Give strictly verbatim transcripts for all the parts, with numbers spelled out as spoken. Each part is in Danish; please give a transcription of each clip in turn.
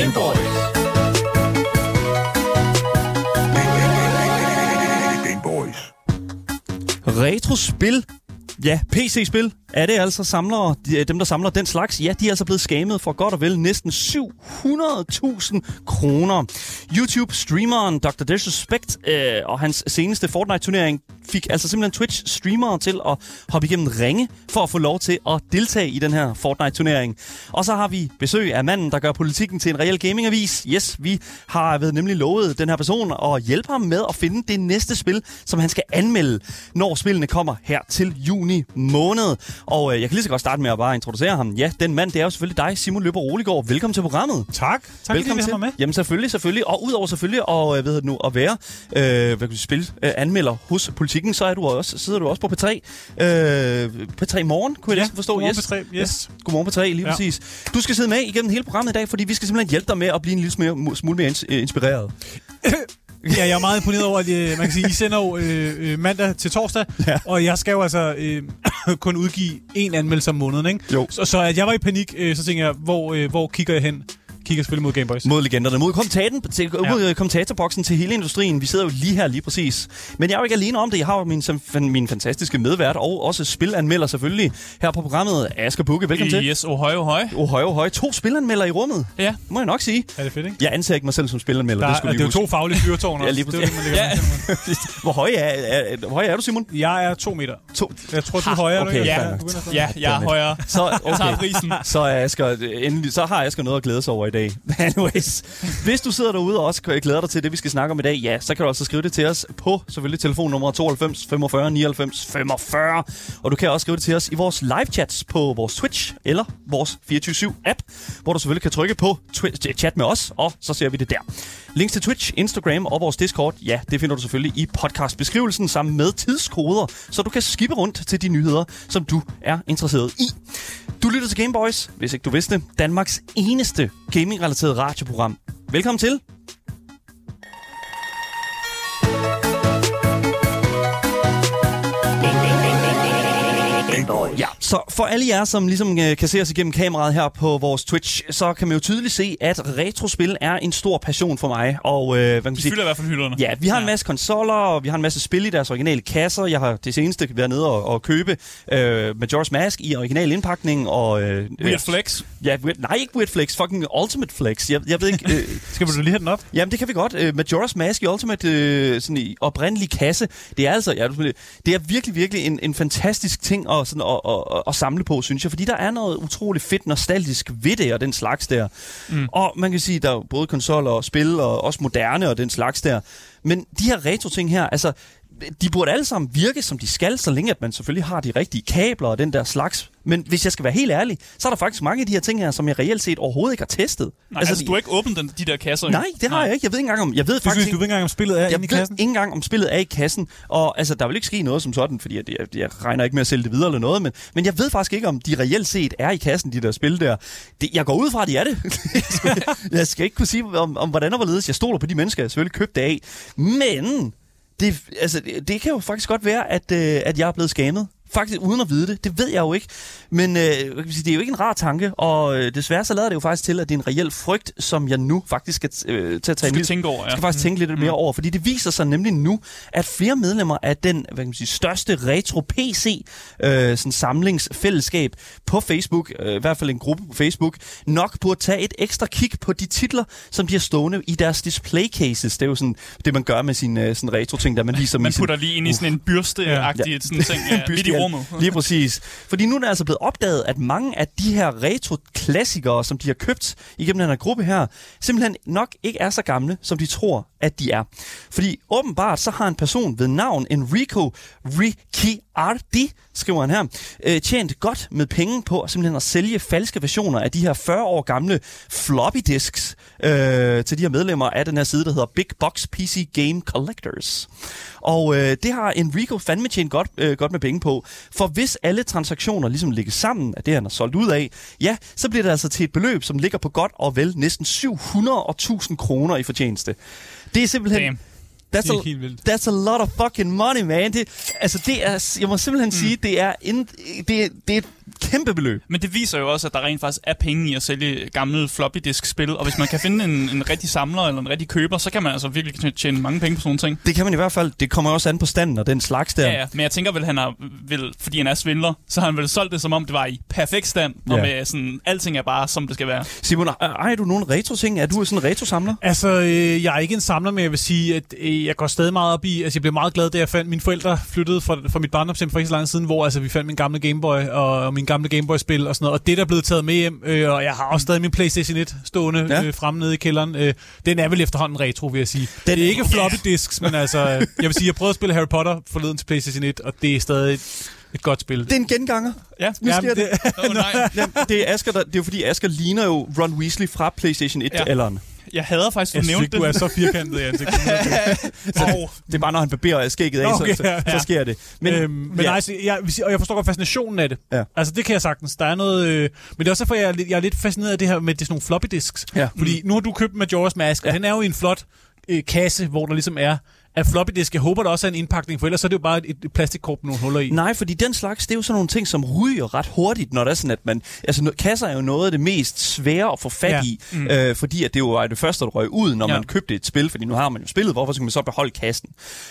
Gameboys. Gameboys. Retrospil. Ja, P C-spil. Er det altså samlere, de, dem, der samler den slags? Ja, de er altså blevet skammet for godt og vel næsten syv hundrede tusind kroner. YouTube-streameren doktor Disrespect øh, og hans seneste Fortnite-turnering fik altså simpelthen Twitch-streamere til at hoppe igennem ringe for at få lov til at deltage i den her Fortnite-turnering. Og så har vi besøg af manden, der gør Politiken til en reel gamingavis. Yes, vi har ved nemlig lovet den her person at hjælpe ham med at finde det næste spil, som han skal anmelde, når spillene kommer her til juni måned. Og øh, jeg kan lige så godt starte med at bare introducere ham. Ja, den mand, det er jo selvfølgelig dig, Simon Løber Roligård. Velkommen til programmet. Tak. Tak, velkommen til. Med. Jamen selvfølgelig, selvfølgelig. Og udover selvfølgelig og øh, ved det nu at være øh, hvad kan vi spille øh, anmelder hos Politiken, så er du også sidder du også på P tre. Øh, P tre morgen, kunne jeg ja, forstå. Yes. På P tre. Yes. Yes. Godmorgen P tre, lige ja. Præcis. Du skal sidde med igennem hele programmet i dag, fordi vi skal simpelthen hjælpe dig med at blive en lille smule, smule mere ins- inspireret. Ja, jeg er meget imponeret over, at øh, man kan sige, I sender jo øh, mandag til torsdag, ja. Og jeg skal jo altså øh, kun udgive én anmeldelse om måneden, ikke? Jo. Så, så at jeg var i panik, øh, så tænkte jeg, hvor, øh, hvor kigger jeg hen? Kigger selvfølgelig mod Gameboys. Mod legenderne, mod kommentaten, til, ja. Mod kommentatorboksen til hele industrien. Vi sidder jo lige her, lige præcis. Men jeg er jo ikke alene om det. Jeg har jo min, min fantastiske medvært, og også spilanmelder selvfølgelig her på programmet. Asger Bukke, velkommen yes, til. Yes, ohøj, ohøj. Ohøj, ohøj. To spilanmelder i rummet. Ja. Det må jeg nok sige. Ja, det er fedt, ikke? Jeg anser ikke mig selv som spilanmelder. Der, det skulle det er jo to faglige fyrtårner. Ja, lige præcis. Det, ja. Hvor høj er, er, er, høj er du, Simon? Jeg er to meter. To. Jeg tror, du er højere. Okay. Ja, ja, jeg er højere. Så, okay. så, Asger, endelig, så har Asger noget at glæde sig over i dag. Anyways, hvis du sidder derude og også glæder dig til det, vi skal snakke om i dag, ja, så kan du altså skrive det til os på selvfølgelig telefonnummer tooghalvfems femogfyrre nioghalvfems femogfyrre. Og du kan også skrive det til os i vores live-chats på vores Twitch eller vores fireogtyve syv app, hvor du selvfølgelig kan trykke på twi- chat med os, og så ser vi det der. Links til Twitch, Instagram og vores Discord, ja, det finder du selvfølgelig i podcastbeskrivelsen sammen med tidskoder, så du kan skippe rundt til de nyheder, som du er interesseret i. Du lytter til Gameboys, hvis ikke du vidste, Danmarks eneste gaming-relateret radioprogram. Velkommen til. Ja, så for alle jer, som ligesom øh, kan se os igennem kameraet her på vores Twitch, så kan man jo tydeligt se, at retrospil er en stor passion for mig. Og, øh, hvad kan man sige? De fylder i hvert fald hylderne. Ja, vi har ja. en masse konsoller, og vi har en masse spil i deres originale kasser. Jeg har det seneste været nede og, og købe øh, Majora's Mask i original indpakning. Og, øh, Weird øh, Flex? Ja, weird, nej, ikke Weird Flex. Fucking Ultimate Flex. Jeg, jeg ved ikke... Øh, Skal du lige have den op? Jamen, det kan vi godt. Øh, Majora's Mask i Ultimate øh, sådan i oprindelig kasse. Det er altså... Ja, det er virkelig, virkelig en, en fantastisk ting at sådan og, og, og samle på, synes jeg. Fordi der er noget utroligt fedt nostalgisk ved det og den slags der. Mm. Og man kan sige, der er både konsoller og spil, og også moderne og den slags der. Men de her retro-ting her, altså, de burde alle sammen virke, som de skal, så længe at man selvfølgelig har de rigtige kabler og den der slags. Men hvis jeg skal være helt ærlig, så er der faktisk mange af de her ting her, som jeg reelt set overhovedet ikke har testet. Nej, altså, altså du har ikke åbnet den, de der kasser? Nej, det har Nej. jeg ikke. Jeg ved ikke engang om... Jeg ved faktisk du, du ved ikke engang om spillet er inde i kassen? Jeg ved ikke engang om spillet er i kassen. Og altså, der vil ikke ske noget som sådan, fordi jeg, jeg, jeg regner ikke med at sælge det videre eller noget, men, men jeg ved faktisk ikke, om de reelt set er i kassen, de der spil der. Det, jeg går ud fra, at de er det. jeg, skal, jeg skal ikke kunne sige, om, om hvordan og hvorledes. Jeg stoler på de mennesker, jeg selvfølgelig købte af. Men... Det, altså, det kan jo faktisk godt være, at, øh, at jeg er blevet skammet. Faktisk uden at vide det. Det ved jeg jo ikke. Men øh, det er jo ikke en rar tanke. Og øh, desværre så lader det jo faktisk til, at det er en reel frygt, som jeg nu faktisk skal t- øh, til at tage en lille... over, ja. Skal faktisk tænke lidt mm. mere over. Fordi det viser sig nemlig nu, at flere medlemmer af den hvad kan man sige, største retro-P C-samlingsfællesskab øh, på Facebook, øh, i hvert fald en gruppe på Facebook, nok burde tage et ekstra kig på de titler, som de har stående i deres display-cases. Det er jo sådan det, man gør med sine øh, sådan retro-ting, der man viser... Man putter lige ind i sådan en børste-agtig sådan ting. Ja. Lige præcis. Fordi nu er det altså blevet opdaget, at mange af de her retro-klassikere, som de har købt igennem den her gruppe her, simpelthen nok ikke er så gamle, som de tror, at de er. Fordi åbenbart så har en person ved navn Enrico Ricciardi, skriver han her, øh, tjent godt med penge på simpelthen at sælge falske versioner af de her fyrre år gamle floppy disks øh, til de her medlemmer af den her side, der hedder Big Box P C Game Collectors. Og øh, det har Enrico fandme tjent godt, øh, godt med penge på, for hvis alle transaktioner ligesom ligger sammen af det, han har solgt ud af, ja, så bliver det altså til et beløb, som ligger på godt og vel næsten syv hundrede tusind kroner i fortjeneste. Det er simpelthen... Damn. That's a, that's a lot of fucking money, man. Det, altså, det er, jeg må simpelthen mm. sige, det er, in, det, det er et kæmpe beløb. Men det viser jo også, at der rent faktisk er penge i at sælge gamle floppy disk spil, og hvis man kan finde en, en rigtig samler eller en rigtig køber, så kan man altså virkelig tjene mange penge på sådan ting. Det kan man i hvert fald. Det kommer også an på standen og den slags der. Ja, ja. Men jeg tænker vel, han har, vel, fordi han er svindler, så har han vel solgt det, som om det var i perfekt stand, og ja. Med sådan, alting er bare, som det skal være. Simon, ejer du nogen retro-ting? Er du sådan en retro-samler? Altså, øh, jeg er ikke en samler, men jeg vil sige, at øh, jeg går stadig meget op i, altså jeg blev meget glad, da jeg fandt, mine forældre flyttede fra, fra mit barndomshjem for ikke så lang siden, hvor altså, vi fandt min gamle Gameboy og, og min gamle Gameboy-spil og sådan noget, og det der er blevet taget med hjem, øh, og jeg har også stadig min PlayStation et stående ja. øh, fremme nede i kælderen. Øh, den er vel efterhånden retro, vil jeg sige. Den det er ikke floppy disks, men altså, jeg vil sige, jeg prøvede at spille Harry Potter forleden til PlayStation et, og det er stadig et, et godt spil. Det er en genganger. Ja, jamen, det. Det. Oh, nej. Jamen, det er Asger, der, det er jo fordi Asger ligner jo Ron Weasley fra PlayStation et ja. Alderen. Jeg hader faktisk at nævne det. Du er så firkantet i ansigtet. oh. Det er bare, når han barberer skægget af, okay, så, så, ja. Så sker det. Men, øhm, men ja. Nej, jeg, og jeg forstår godt fascinationen af det. Ja. Altså, det kan jeg sagtens. Der er noget... Øh, men det er også derfor, jeg er, jeg er lidt fascineret af det her med det, sådan nogle floppy disks. Ja. Fordi mm. nu har du købt Majora's Mask, og den er jo i en flot øh, kasse, hvor der ligesom er... af floppy disk. Jeg håber, der også er en indpakning, for ellers så er det jo bare et, et plastikkorb med nogle huller i. Nej, fordi den slags, det er jo sådan nogle ting, som ryger ret hurtigt, når det er sådan, at man... Altså, kasser er jo noget af det mest svære at få fat ja. I, mm. øh, fordi at det jo var det første, der røg ud, når ja. Man købte et spil, fordi nu har man jo spillet, hvorfor skal man så beholde kassen?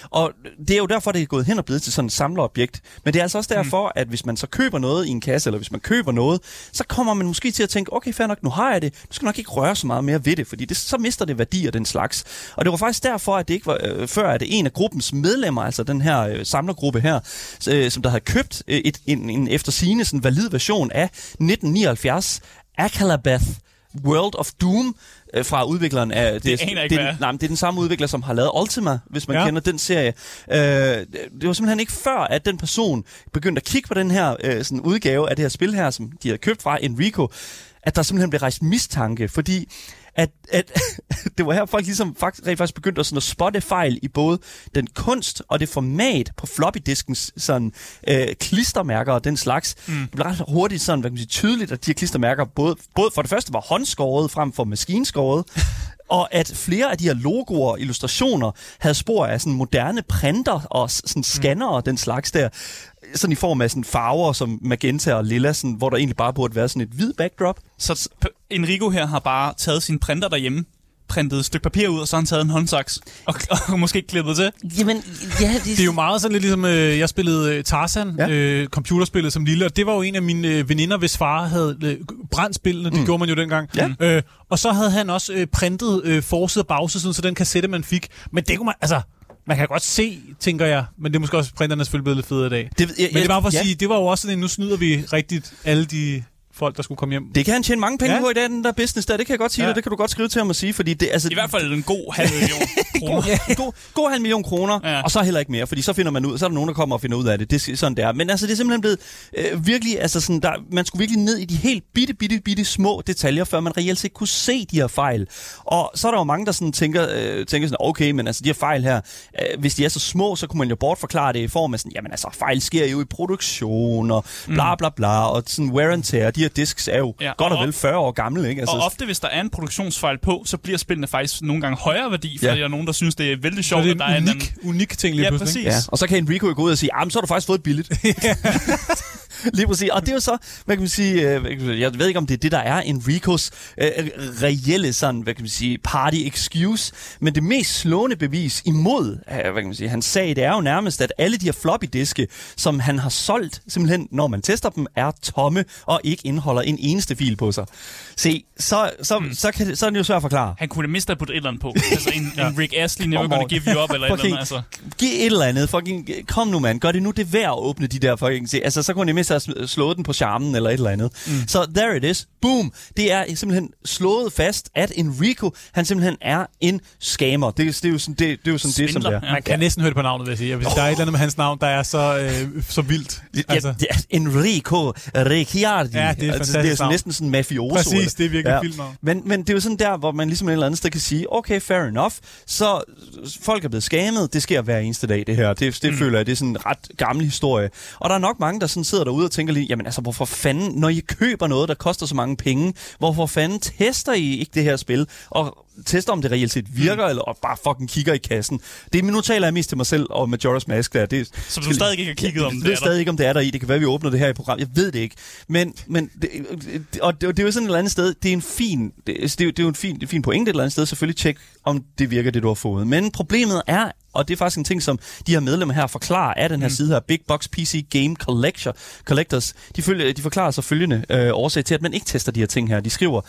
Og det er jo derfor, det er gået hen og blevet til sådan et samlerobjekt. Men det er altså også derfor, mm. at hvis man så køber noget i en kasse, eller hvis man køber noget, så kommer man måske til at tænke, okay, fair nok, nu har jeg det, du skal nok ikke røre så meget mere ved det, fordi det, så mister det værdi og den slags. Og det var faktisk derfor, at det ikke var øh, før, at en af gruppens medlemmer, altså den her øh, samlergruppe her, øh, som der havde købt øh, et, en, en eftersigende sådan valid version af nitten nioghalvfjerds Akalabeth World of Doom, fra udvikleren af... Det, det, det, den, nej, det er den samme udvikler, som har lavet Ultima, hvis man ja. Kender den serie. Øh, det var simpelthen ikke før, at den person begyndte at kigge på den her øh, sådan udgave af det her spil her, som de havde købt fra Enrico, at der simpelthen blev rejst mistanke, fordi at, at det var her, folk ligesom faktisk, rent faktisk begyndte at, sådan at spotte fejl i både den kunst og det format på floppydiskens sådan, øh, klistermærker og den slags. Mm. Det blev ret hurtigt sådan, hvad kan man sige, tydeligt, at de her klistermærker både, både for det første var håndskåret frem for maskinskåret, og at flere af de her logoer og illustrationer havde spor af sådan moderne printer og sådan scanner og den slags der. Sådan i form af sådan farver som magenta og lilla, sådan, hvor der egentlig bare burde være sådan et hvid backdrop. Så Enrico her har bare taget sin printer derhjemme, printet et stykke papir ud, og så har han taget en håndsaks og, og måske klippet til. Jamen, ja, det... det er jo meget sådan lidt ligesom, øh, jeg spillede Tarzan, ja. øh, computerspillet som lille, og det var jo en af mine øh, veninder, hvis far havde øh, brændt spillene, det mm. gjorde man jo dengang. Ja. Øh, og så havde han også øh, printet øh, forside og bagside, så den kassette, man fik. Men det kunne man, altså... Man kan godt se, tænker jeg, men det er måske også, printerne er selvfølgelig blevet lidt federe i dag. Det, jeg, men det er bare for at ja. Sige, det var jo også sådan en, nu snyder vi rigtigt alle de folk, der skulle komme hjem. Det kan han tjene mange penge ja. På i dag, den der business der, det kan jeg godt sige ja. Dig, det kan du godt skrive til ham og sige, fordi det altså... I hvert fald en god halv million kroner. god, god, god halv million kroner, ja. Og så heller ikke mere, fordi så finder man ud, så er der nogen, der kommer og finder ud af det, det er sådan der. Men altså, det er simpelthen blevet øh, virkelig, altså sådan, der, man skulle virkelig ned i de helt bitte, bitte, bitte små detaljer, før man reelt set kunne se de her fejl. Og så er der jo mange, der sådan tænker, øh, tænker sådan, okay, men altså de her fejl her, øh, hvis de er så små, så kunne man jo bortforklare det i form af sådan, jamen altså, fejl sker jo i produktion, og bla bla bla, og sådan wear and tear, de her disks er jo ja, godt og, og vel fyrre år gamle, ikke? Altså, og ofte, hvis der er en produktionsfejl på, så bliver spillene faktisk nogle gange højere værdi, fordi ja. Der er nogen, der synes, det er vældig sjovt, at der er en unik, unik ting lige ja, pludselig. Ja. Og så kan Enrico jo gå ud og sige, jamen, så har du faktisk fået et billigt. Lige præcis. Og det er jo så, hvad kan man sige, jeg ved ikke, om det er det, der er Enricos øh, reelle sådan, hvad kan man sige, party excuse, men det mest slående bevis imod, hvad kan man sige, han sagde, det er jo nærmest, at alle de her floppy diske, som han har solgt, simpelthen, når man tester dem, er tomme og ikke indeholder en eneste fil på sig. Se, så, så, mm. så, kan, så er det jo svært at forklare. Han kunne da miste at putte et eller andet på. Altså en, ja. En Rick Astley, never gonna give you up, eller et eller andet, altså. Giv et eller andet, fucking, kom nu mand, gør det nu, det er værd at åbne de der, fucking, se. Altså, så kunne han miste at slå den på charmen, eller et eller andet. Mm. Så there it is, boom, det er simpelthen slået fast, at Enrico, han simpelthen er en scammer. Det, det er jo sådan det, det, er jo sådan det som det er. Ja. Man kan næsten høre det på navnet, vil jeg sige. Hvis oh. der er et eller andet med hans navn, der er så, øh, så vildt. Altså. Ja, det er Enrico Ricciardi. Ja, det er altså, det er sådan, næsten sådan en mafioso. Præcis, det er virkelig ja. Vildt navn. Men, men det er jo sådan der, hvor man ligesom et eller andet sted kan sige, okay, fair enough, så folk er blevet scammet, det sker hver eneste dag, det her. Det, det mm. føler jeg, det er sådan en ret gammel historie. Og der er nok mange, der sådan sidder derude og tænker lige, jamen altså, hvorfor fanden, når I køber noget, der koster så mange mange penge. Hvorfor fanden tester I ikke det her spil? Og tester, om det reelt set virker, mm. eller og bare fucking kigger i kassen. Det, men nu taler jeg mest til mig selv og Majora's Mask der. Det, som du stadig ikke har kigget ja, om det, det er der. Stadig ikke, om det er der i. Det kan være, vi åbner det her i program. Jeg ved det ikke. Men, men det, og det, det er jo sådan et eller andet sted. Det er en fin, det, det er jo en fin, fin pointe et eller andet sted. Selvfølgelig tjek, om det virker, det du har fået. Men problemet er, og det er faktisk en ting, som de her medlemmer her forklarer af den her mm. side her, Big Box P C Game Collector, Collectors, de, følge, de forklarer så følgende øh, årsag til, at man ikke tester de her ting her. De skriver,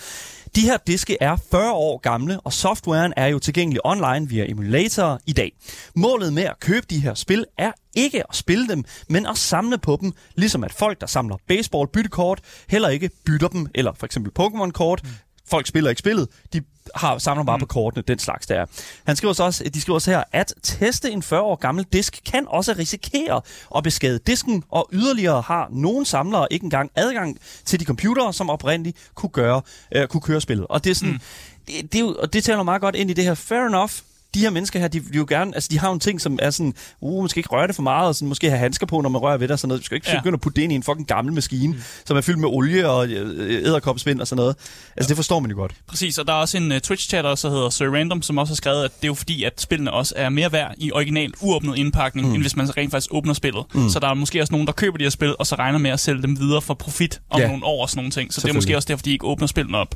de her diske er fyrre år gamle, og softwaren er jo tilgængelig online via emulatorer i dag. Målet med at købe de her spil er ikke at spille dem, men at samle på dem, ligesom at folk, der samler baseball-byttekort, heller ikke bytter dem, eller for eksempel Pokémon-kort. Mm. Folk spiller ikke spillet, de har, samler bare mm. på kortene, den slags der er. Han skriver så også, de skriver så her, at teste en fyrre år gammel disk kan også risikere at beskade disken, og yderligere har nogle samlere ikke engang adgang til de computere, som oprindeligt kunne, gøre, øh, kunne køre spillet. Og det er sådan, mm. det, det, og det taler meget godt ind i det her, fair enough. De her mennesker her, de vil jo gerne, altså de har jo en ting, som er sådan, uh, måske ikke røre det for meget, og sådan, måske have handsker på, når man rører ved det og sådan noget. Du skal ikke ja. begynde at putte det ind i en fucking gammel maskine, mm. som er fyldt med olie og edderkopspind og sådan noget. Altså ja. det forstår man jo godt. Præcis, og der er også en uh, Twitch-chat, der så hedder Sir Random, som også har skrevet, at det er jo fordi, at spillene også er mere værd i original uåbnet indpakning, mm. end hvis man rent faktisk åbner spillet. Mm. Så der er måske også nogen, der køber de her spil, og så regner med at sælge dem videre for profit om ja. nogle år og sådan nogle ting. Så det er måske også derfor, de ikke åbner spillene op.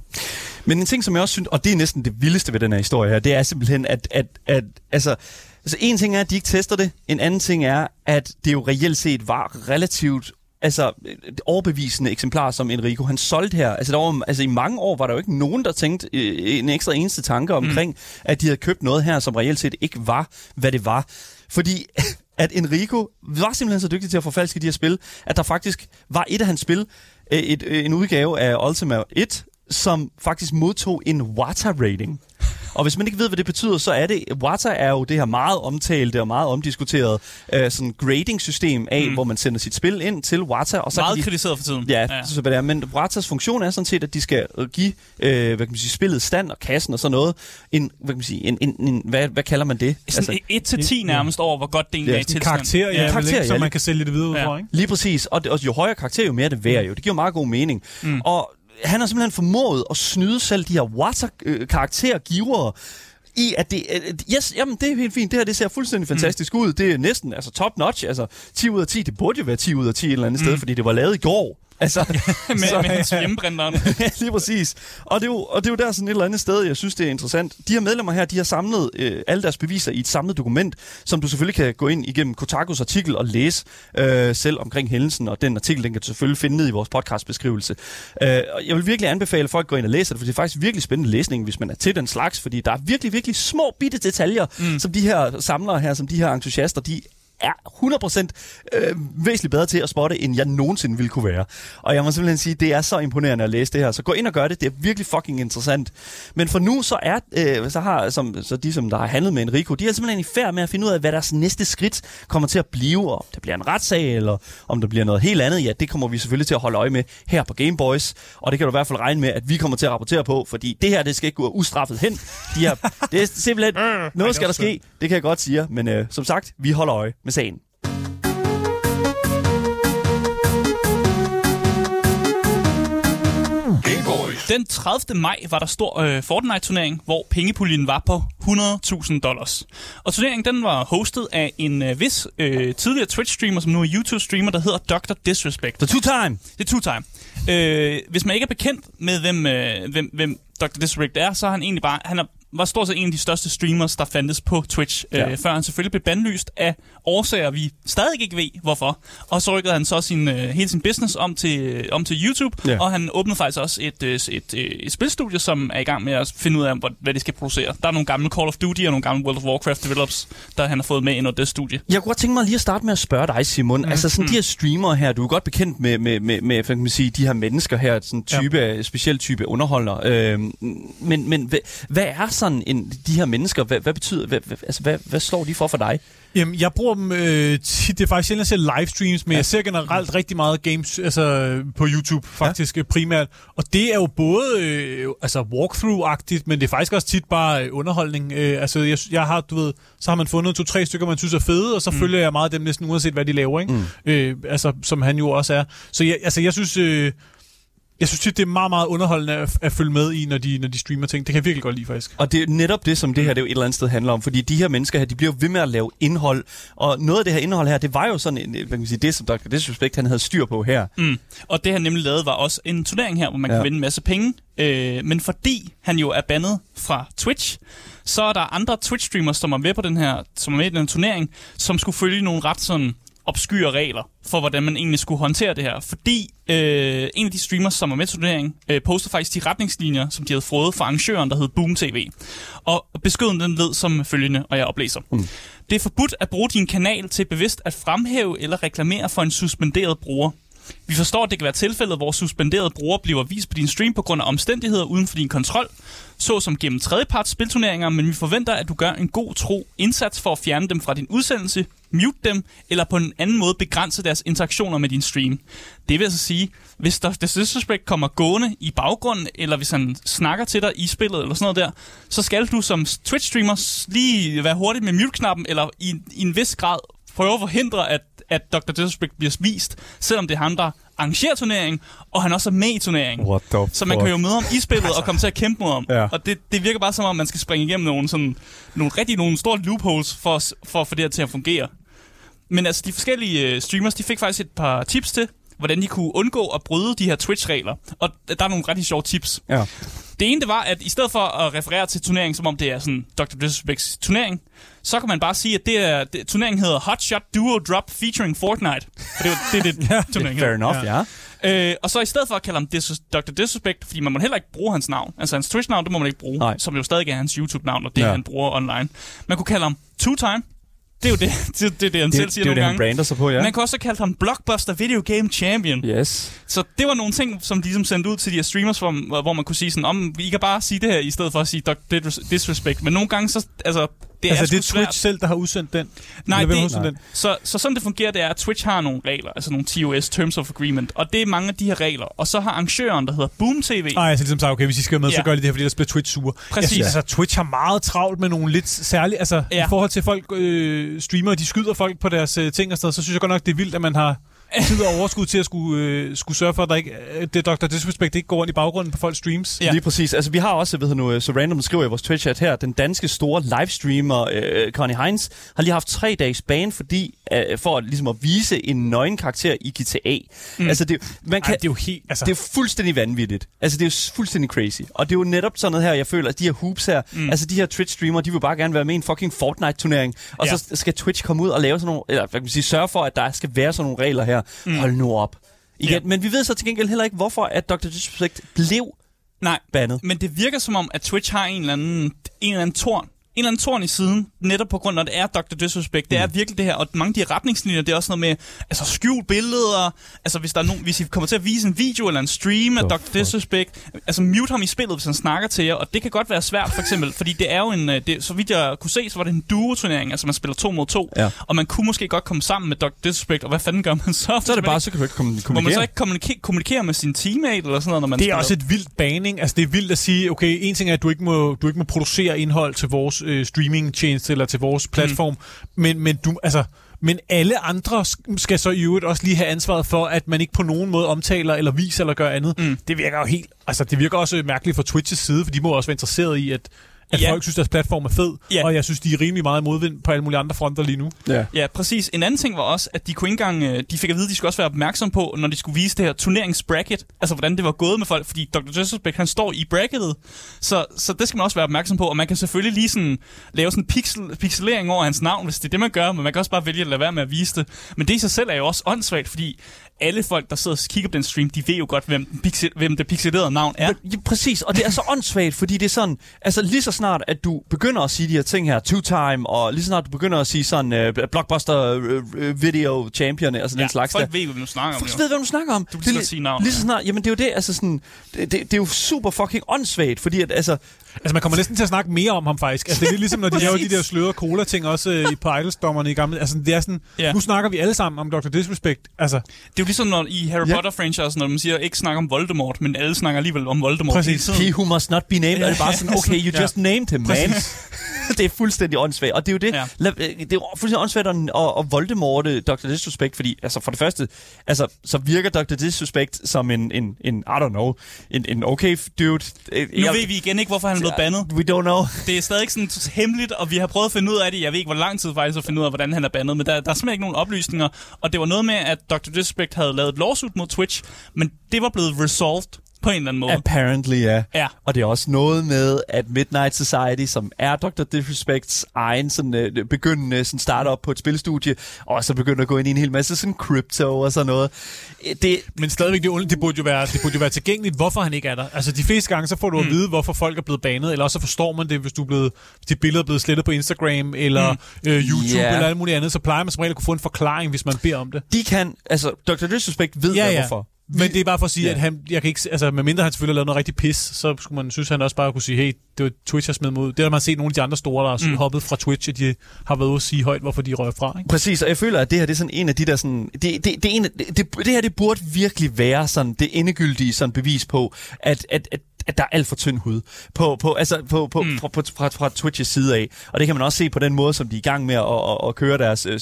Men en ting, som jeg også synes, og det er næsten det vildeste ved den her historie her, det er simpelthen, at, at, at altså, altså en ting er, at de ikke tester det, en anden ting er, at det jo reelt set var relativt altså overbevisende eksemplarer, som Enrico han solgte her. Altså, der var, altså i mange år var der jo ikke nogen, der tænkte øh, en ekstra eneste tanke omkring, mm. at de havde købt noget her, som reelt set ikke var, hvad det var. Fordi at Enrico var simpelthen så dygtig til at forfalske de her spil, at der faktisk var et af hans spil, øh, et, øh, en udgave af Ultima et, som faktisk modtog en Wata-rating. Og hvis man ikke ved, hvad det betyder, så er det, Wata er jo det her meget omtalte og meget omdiskuterede øh, sådan grading-system af, mm. hvor man sender sit spil ind til Wata. Og så meget de, kritiseret for tiden. Ja, ja. Så, hvad det er. Men Watas funktion er sådan set, at de skal give øh, hvad kan man sige, spillet stand og kassen og sådan noget. En, hvad, kan man sige, en, en, en, hvad, hvad kalder man det? Sådan altså, et til ti nærmest over, hvor godt det egentlig ja, er i tilstand. Karakter, ja, ja, karakter, ikke, så man kan sælge det videre ja. for, ikke? Lige præcis. Og, og jo højere karakter, jo mere det værd jo. Det giver meget god mening. Mm. Og han har simpelthen formået at snyde selv de her Wata-karaktergivere i, at det, yes, jamen det er helt fint, det her det ser fuldstændig fantastisk mm. ud, det er næsten altså top-notch, altså ti ud af ti, det burde jo være ti ud af ti et eller andet mm. sted, fordi det var lavet i går. Altså, med, så, med hans hjemmebrænderen. Ja, lige præcis. Og det, er jo, og det er jo der sådan et eller andet sted, jeg synes, det er interessant. De her medlemmer her, de har samlet øh, alle deres beviser i et samlet dokument, som du selvfølgelig kan gå ind igennem Kotakus artikel og læse øh, selv omkring hændelsen, og den artikel, den kan du selvfølgelig finde ned i vores podcastbeskrivelse. Øh, og jeg vil virkelig anbefale folk at gå ind og læse det, for det er faktisk virkelig spændende læsning, hvis man er til den slags, fordi der er virkelig, virkelig små bitte detaljer, mm. som de her samlere her, som de her entusiaster, de er hundrede procent øh, væsentligt bedre til at spotte, end jeg nogensinde ville kunne være. Og jeg må simpelthen sige, det er så imponerende at læse det her. Så gå ind og gør det. Det er virkelig fucking interessant. Men for nu, så er øh, så har som, så de, som der har handlet med Enrico, de er simpelthen i færd med at finde ud af, hvad deres næste skridt kommer til at blive. Og om det bliver en retssag, eller om der bliver noget helt andet, ja, det kommer vi selvfølgelig til at holde øje med her på Game Boys. Og det kan du i hvert fald regne med, at vi kommer til at rapportere på, fordi det her, det skal ikke gå ustraffet hen. De her, det er simpelthen, noget skal der ske, det kan jeg godt sige. Men øh, som sagt, vi holder øje med sagen. Den tredivte maj var der stor øh, Fortnite-turnering, hvor pengepuljen var på hundrede tusind dollars. Og turneringen den var hostet af en øh, vis øh, tidligere Twitch-streamer, som nu er YouTube-streamer, der hedder doktor Disrespect. The Two-Time! Det er Two-Time. Øh, hvis man ikke er bekendt med, hvem, øh, hvem, hvem doktor Disrespect er, så er han egentlig bare... Han er var stort set en af de største streamers, der fandtes på Twitch, ja. øh, før han selvfølgelig blev bandlyst af årsager, vi stadig ikke ved, hvorfor. Og så rykkede han så sin, øh, hele sin business om til, øh, om til YouTube, ja. og han åbnede faktisk også et, øh, et, øh, et spilstudie, som er i gang med at finde ud af, hvad de skal producere. Der er nogle gamle Call of Duty og nogle gamle World of Warcraft develops, der han har fået med ind under det studie. Jeg kunne godt tænke mig lige at starte med at spørge dig, Simon. Mm. Altså sådan mm. de her streamere her, du er godt bekendt med, med, med, med kan man sige, de her mennesker her, sådan type, ja. speciel type underholder. Øh, men men hvad, hvad er så en, de her mennesker, hvad, hvad betyder, hvad, hvad, altså, hvad, hvad slår de for for dig? Jamen, jeg bruger dem øh, tit, det er faktisk sjældent, at jeg ser livestreams, men ja. jeg ser generelt rigtig meget games altså, på YouTube, faktisk ja. primært. Og det er jo både øh, altså walkthrough-agtigt, men det er faktisk også tit bare øh, underholdning. Øh, altså, jeg, jeg har, du ved, så har man fundet to-tre stykker, man synes er fede, og så mm. følger jeg meget af dem næsten uanset, hvad de laver, ikke? Mm. Øh, altså, som han jo også er. Så jeg, altså, jeg synes... Øh, Jeg synes tit, det er meget, meget underholdende at, at følge med i, når de, når de streamer ting. Det kan jeg virkelig godt lide, faktisk. Og det er netop det, som det her det jo et eller andet sted handler om. Fordi de her mennesker her, de bliver ved med at lave indhold. Og noget af det her indhold her, det var jo sådan, hvad kan man sige, det som doktor Disrespect, han havde styr på her. Mm. Og det han nemlig lavede var også en turnering her, hvor man ja. kan vinde en masse penge. Øh, men fordi han jo er bandet fra Twitch, så er der andre Twitch-streamers, som er med på den her, som er med i den her turnering, som skulle følge nogle ret sådan obskyre regler for, hvordan man egentlig skulle håndtere det her. Fordi øh, en af de streamers, som var med til turneringen, øh, postede faktisk de retningslinjer, som de havde fået fra arrangøren, der hed Boom T V. Og beskeden den lød som følgende, og jeg oplæser. Mm. Det er forbudt at bruge din kanal til bevidst at fremhæve eller reklamere for en suspenderet bruger. Vi forstår, at det kan være tilfældet, hvor suspenderede brugere bliver vist på din stream på grund af omstændigheder uden for din kontrol, såsom gennem tredjeparts spilturneringer, men vi forventer, at du gør en god tro indsats for at fjerne dem fra din udsendelse, mute dem, eller på en anden måde begrænse deres interaktioner med din stream. Det vil altså sige, hvis der Disrespect kommer gående i baggrunden, eller hvis han snakker til dig i spillet, eller sådan noget der, så skal du som Twitch-streamer lige være hurtig med mute-knappen, eller i, i en vis grad prøve at forhindre, at at doktor Disrespect bliver vist, selvom det er ham, der arrangerer turneringen, og han også er med i turneringen. Så man kan jo møde ham i spillet og komme til at kæmpe mod ham. Ja. Og det, det virker bare som om, man skal springe igennem nogle, sådan, nogle rigtig nogle store loopholes for, for at få det her til at fungere. Men altså, de forskellige streamers, de fik faktisk et par tips til, hvordan de kunne undgå at bryde de her Twitch-regler. Og der er nogle rigtig sjove tips. Ja. Det ene, det var, at i stedet for at referere til turneringen, som om det er sådan doktor Disrespects turnering, så kan man bare sige, at det er, det, turneringen hedder Hot Shot Duo Drop featuring Fortnite. For det, det, det, det er det, turneringen fair enough, ja. ja. Øh, og så i stedet for at kalde ham doktor Disrespect, fordi man må heller ikke bruge hans navn. Altså hans Twitch-navn, det må man ikke bruge, Nej. som jo stadig er hans YouTube-navn, og det ja. han bruger online. Man kunne kalde ham Two Time. Det er jo det, det, det, det han det, selv siger det, nogle det, gange. Det brander sig på, ja. Man kan også kalde ham Blockbuster Video Game Champion. Yes. Så det var nogle ting, som de ligesom sendte ud til de her streamers, hvor, hvor man kunne sige sådan, om I kan bare sige det her, i stedet for at sige doktor Disrespect. Men nogle gange så, altså, det altså, er det er Twitch svært. selv, der har udsendt den? Nej, det, udsendt nej. Den. Så, så sådan det fungerer, det er, at Twitch har nogle regler, altså nogle T O S, Terms of Agreement, og det er mange af de her regler. Og så har arrangøren, der hedder Boom T V. Nej, altså ligesom sagde, okay, hvis I skal med, ja. så gør I det her, fordi der bliver Twitch sure. Præcis. Ja. Altså, Twitch har meget travlt med nogle lidt særlige, altså ja. i forhold til folk, øh, streamere, de skyder folk på deres øh, ting og sådan, så synes jeg godt nok, det er vildt, at man har tid og overskud til at skulle, øh, skulle sørge for, at der ikke, det doktor Disrespect ikke går rundt i baggrunden på folks streams. Ja. Lige præcis. Altså vi har også, ved jeg nu, så random skriver i vores Twitch-chat her, den danske store livestreamer øh, Connie Heinz har lige haft tre dages ban, fordi, øh, for ligesom at vise en nøgen karakter i G T A. Mm. Altså det, man kan, Ej, det, er jo helt, altså. det er jo fuldstændig vanvittigt. Altså det er jo fuldstændig crazy. Og det er jo netop sådan noget her, jeg føler, at de her hoops her, mm. altså de her Twitch-streamere, de vil bare gerne være med i en fucking Fortnite-turnering. Og ja. så skal Twitch komme ud og lave sådan nogle, eller hvad kan man sige, sørge for, at der skal være sådan nogle regler her. Mm. Hold nu op. Igen, yeah. Men vi ved så til gengæld heller ikke, hvorfor at doktor Disrespect blev Nej, bandet. Men det virker som om, at Twitch har en eller anden, en eller anden torn. En eller anden torn i siden, netop på grund af, at det er doktor Disrespect. Det mm. er virkelig det her, og mange af de retningslinjer, det er også noget med, altså skjul billeder, altså hvis der er nogen, hvis I kommer til at vise en video eller en stream af oh, doktor Disrespect, altså mute ham i spillet, hvis han snakker til jer, og det kan godt være svært, for eksempel, fordi det er jo en, det, så vidt jeg kunne se, så var det en duo-turnering, altså man spiller to mod to, ja. og man kunne måske godt komme sammen med doktor Disrespect, og hvad fanden gør man så? Så er det bare, så kan du ikke kommunikere. Hvor man så ikke kommunikere, kommunikere med sin teammate, eller sådan noget, når man Det er spiller. Også et vildt baning, altså det er vildt at sige, okay, en ting er, at du ikke må, du ikke må producere indhold til vores streaming-tjeneste eller til vores platform, mm. men, men, du, altså, men alle andre skal så i øvrigt også lige have ansvaret for, at man ikke på nogen måde omtaler eller viser eller gør andet. Mm. Det virker jo helt, altså det virker også mærkeligt fra Twitches side, for de må også være interesseret i, at At ja. folk synes, deres platform er fed, ja. og jeg synes, de er rimelig meget modvind på alle mulige andre fronter lige nu. Ja. ja, præcis. En anden ting var også, at de kunne ikke engang, de fik at vide, at de skulle også være opmærksom på, når de skulle vise det her turneringsbracket, altså hvordan det var gået med folk, fordi doktor Disrespect, han står i bracketet, så, så det skal man også være opmærksom på, og man kan selvfølgelig lige sådan, lave sådan en pixel, pixelering over hans navn, hvis det er det, man gør, men man kan også bare vælge at lade være med at vise det. Men det i sig selv er jo også åndssvagt, fordi alle folk, der sidder og kigger på den stream, de ved jo godt, hvem, pixel, hvem det pixelerede navn er. Ja, præcis, og det er så åndssvagt, fordi det er sådan, altså lige så snart, at du begynder at sige de her ting her, two time, og lige så snart du begynder at sige sådan, øh, blockbuster øh, video champion, og sådan ja, en slags der. Ja, folk ved, hvem du snakker om. Folk ved, hvem du snakker om. Du bliver slet sige navn. Lige så snart, jamen det er jo det, altså sådan, det, det, det er jo super fucking åndssvagt, fordi at, altså... Altså man kommer næsten til at snakke mere om ham faktisk. Altså det er ligesom, når de laver de der sløre cola-ting også øh, i Idols-dommerne i gamle... Altså det er sådan, ja. nu snakker vi alle sammen om doktor Disrespect, altså... Det er jo ligesom når i Harry Potter-franchisen, når man siger, ikke snakker om Voldemort, men alle snakker alligevel om Voldemort. Præcis. He who must not be named. Ja. Er det bare sådan, okay, you ja. just named him, man. Det er fuldstændig åndssvagt. Og det er jo det. Ja. Det er jo fuldstændig åndssvagt og, og voldemorte doktor Disrespect, fordi altså for det første, altså så virker doktor Disrespect som en en en I don't know, en en okay dude. Jeg, nu ved vi igen ikke hvorfor han blev bandet. We don't know. Det er stadig sådan hemmeligt, og vi har prøvet at finde ud af det. Jeg ved ikke hvor lang tid faktisk at finde ud af hvordan han er bandet, men der, der er simpelthen ikke nogen oplysninger, og det var noget med at doktor Disrespect havde lavet et lawsuit mod Twitch, men det var blevet resolved på en eller anden måde. Apparently, ja. ja. Og det er også noget med, at Midnight Society, som er doktor Disrespects egen sådan, øh, begyndende sådan start-up på et spilstudie, og så begynder at gå ind i en hel masse sådan crypto og sådan noget. Det, Men stadigvæk, det, det, burde jo være, det burde jo være tilgængeligt, hvorfor han ikke er der. Altså, de fleste gange, så får du at vide, mm. hvorfor folk er blevet banet, eller også så forstår man det, hvis du er blevet, de billeder er blevet slettet på Instagram, eller mm. øh, YouTube, yeah. eller alt muligt andet, så plejer man som regel at kunne få en forklaring, hvis man beder om det. De kan, altså, doktor Disrespect ved, ja, ja. hvorfor. Men det er bare for at sige, ja. at han, jeg kan ikke, altså medmindre han selvfølgelig har lavet noget rigtig pis, så skulle man synes, han også bare kunne sige, hey, det var Twitch, jeg smed mig ud. Det har man set nogle af de andre store, der har mm. hoppet fra Twitch, og de har været ude at sige højt, hvorfor de røg fra, ikke? Præcis, og jeg føler, at det her, det er sådan en af de der sådan, det, det, det, det, det, det, det her, det burde virkelig være sådan det endegyldige sådan bevis på, at, at, at at der er alt for tynd hud på, på, altså på, på, mm. fra, på, fra, fra Twitches side af. Og det kan man også se på den måde, som de er i gang med at, at, at køre deres, øh,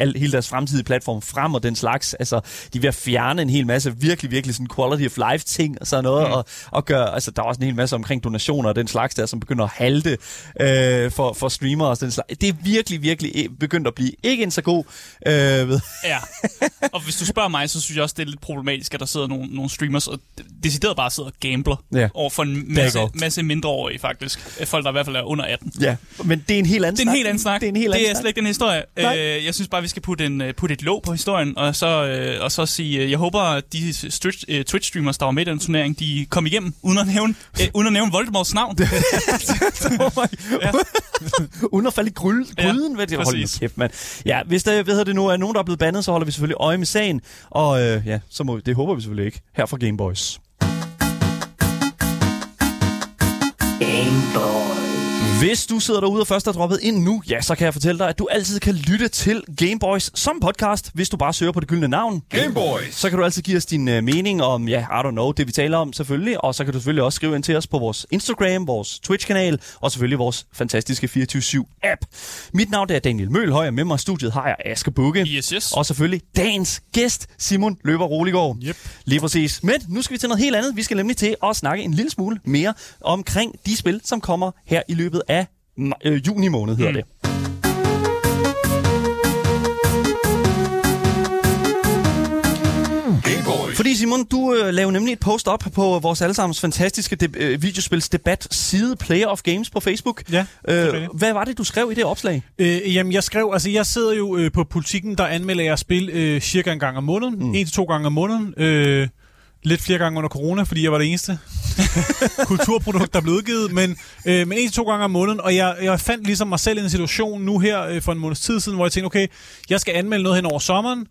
al, hele deres fremtidige platform frem og den slags. Altså, de er ved at fjerne en hel masse virkelig, virkelig sådan quality of life ting og sådan noget. Mm. Og, og gør, altså, der er også en hel masse omkring donationer og den slags der, som begynder at halte øh, for, for streamere og den slags. Det er virkelig, virkelig begyndt at blive ikke en så god. Øh, ved. Ja, og hvis du spørger mig, så synes jeg også, det er lidt problematisk, at der sidder nogle, nogle streamers og decideret bare sidder og gambler. Ja. Over for en masse, masse mindreårige faktisk. Folk der i hvert fald er under atten. Ja. Men det er en helt anden snak. Det er en helt anden snak. Det er, det er slet ikke den historie. øh, Jeg synes bare vi skal putte, en, putte et låg på historien. Og så, øh, og så sige jeg håber at de st- Twitch streamers der var med i den turnering, de kom igennem uden at nævne øh, uden at nævne Voldemorts navn. Uden at falde i gryden. Ja, hold nu kæft mand. Ja, hvis der ved det nu er nogen der er blevet bandet, så holder vi selvfølgelig øje med sagen. Og øh, ja, så må vi, det håber vi selvfølgelig ikke. Her fra Gameboys. Hvis du sidder derude og først er droppet ind nu, ja, så kan jeg fortælle dig, at du altid kan lytte til Gameboys som podcast, hvis du bare søger på det gyldne navn. Gameboys! Så kan du altid give os din uh, mening om, ja, I don't know, det vi taler om selvfølgelig, og så kan du selvfølgelig også skrive ind til os på vores Instagram, vores Twitch-kanal, og selvfølgelig vores fantastiske fireogtyve syv app. Mit navn er Daniel Mølhøj, og med mig i studiet har jeg Asger Bukke. Yes, yes. Og selvfølgelig dagens gæst, Simon Løber Roligård. Yep. Lige præcis. Men nu skal vi til noget helt andet. Vi skal nemlig til at snakke en lille smule mere omkring de spil, som kommer her i løbet af øh, juni måned, hedder mm. det. Fordi Simon, du øh, lavede nemlig et post op på vores allesammens fantastiske de- øh, videospilsdebat side Player of Games på Facebook. Ja, øh, hvad var det, du skrev i det opslag? Øh, jamen, jeg skrev, altså jeg sidder jo øh, på Politiken, der anmelder jeg spil øh, cirka en gang om måneden. Mm. En til to gange om måneden. Øh, Lidt flere gange under corona, fordi jeg var det eneste kulturprodukt, der blev udgivet, men, øh, men en til to gange om måneden, og jeg, jeg fandt ligesom mig selv i en situation nu her øh, for en måneds tid siden, hvor jeg tænkte, okay, jeg skal anmelde noget hen over sommeren.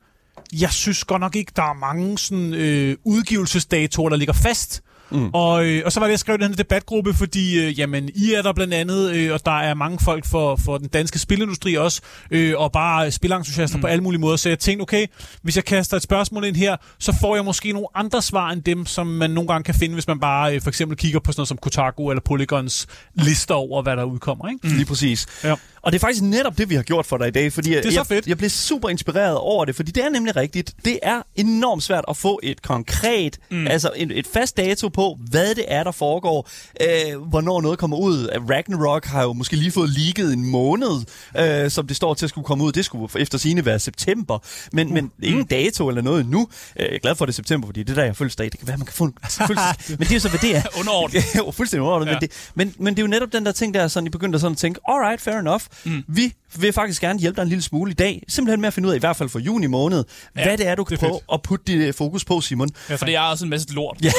Jeg synes godt nok ikke, der er mange sådan, øh, udgivelsesdatoer, der ligger fast. Mm. Og, øh, og så var det, jeg skrev i den her debatgruppe, fordi øh, jamen, I er der blandt andet, øh, og der er mange folk for, for den danske spilindustri også, øh, og bare spilentusiaster mm. på alle mulige måder. Så jeg tænkte, okay, hvis jeg kaster et spørgsmål ind her, så får jeg måske nogle andre svar end dem, som man nogle gange kan finde, hvis man bare øh, for eksempel kigger på sådan noget som Kotaku eller Polygons lister over, hvad der udkommer. Ikke? Mm. Lige præcis. Ja. Og det er faktisk netop det, vi har gjort for dig i dag, fordi jeg, jeg, jeg blev super inspireret over det, fordi det er nemlig rigtigt. Det er enormt svært at få et konkret, mm. altså et, et fast dato på, hvad det er, der foregår, øh, hvornår noget kommer ud. Ragnarok har jo måske lige fået leaget en måned, øh, som det står til at skulle komme ud. Det skulle efter sigende være september, men, uh, men ingen uh. dato eller noget endnu. Jeg er glad for, det september, fordi det er der, jeg følger stadig. Det kan være, man kan få en fuldstændig... men det er jo så, hvad det er. Underordnet. Jo, fuldstændig underordnet. Ja. Men, det, men, men det er jo netop den der ting, der sådan, I begyndte sådan at tænke, alright, fair enough, mm. vi vil faktisk gerne hjælpe dig en lille smule i dag, simpelthen med at finde ud af, i hvert fald for juni måned, ja, hvad det er, du kan prøve at putte dit fokus på, Simon. Ja, for det er også en masse lort. Ja. Det,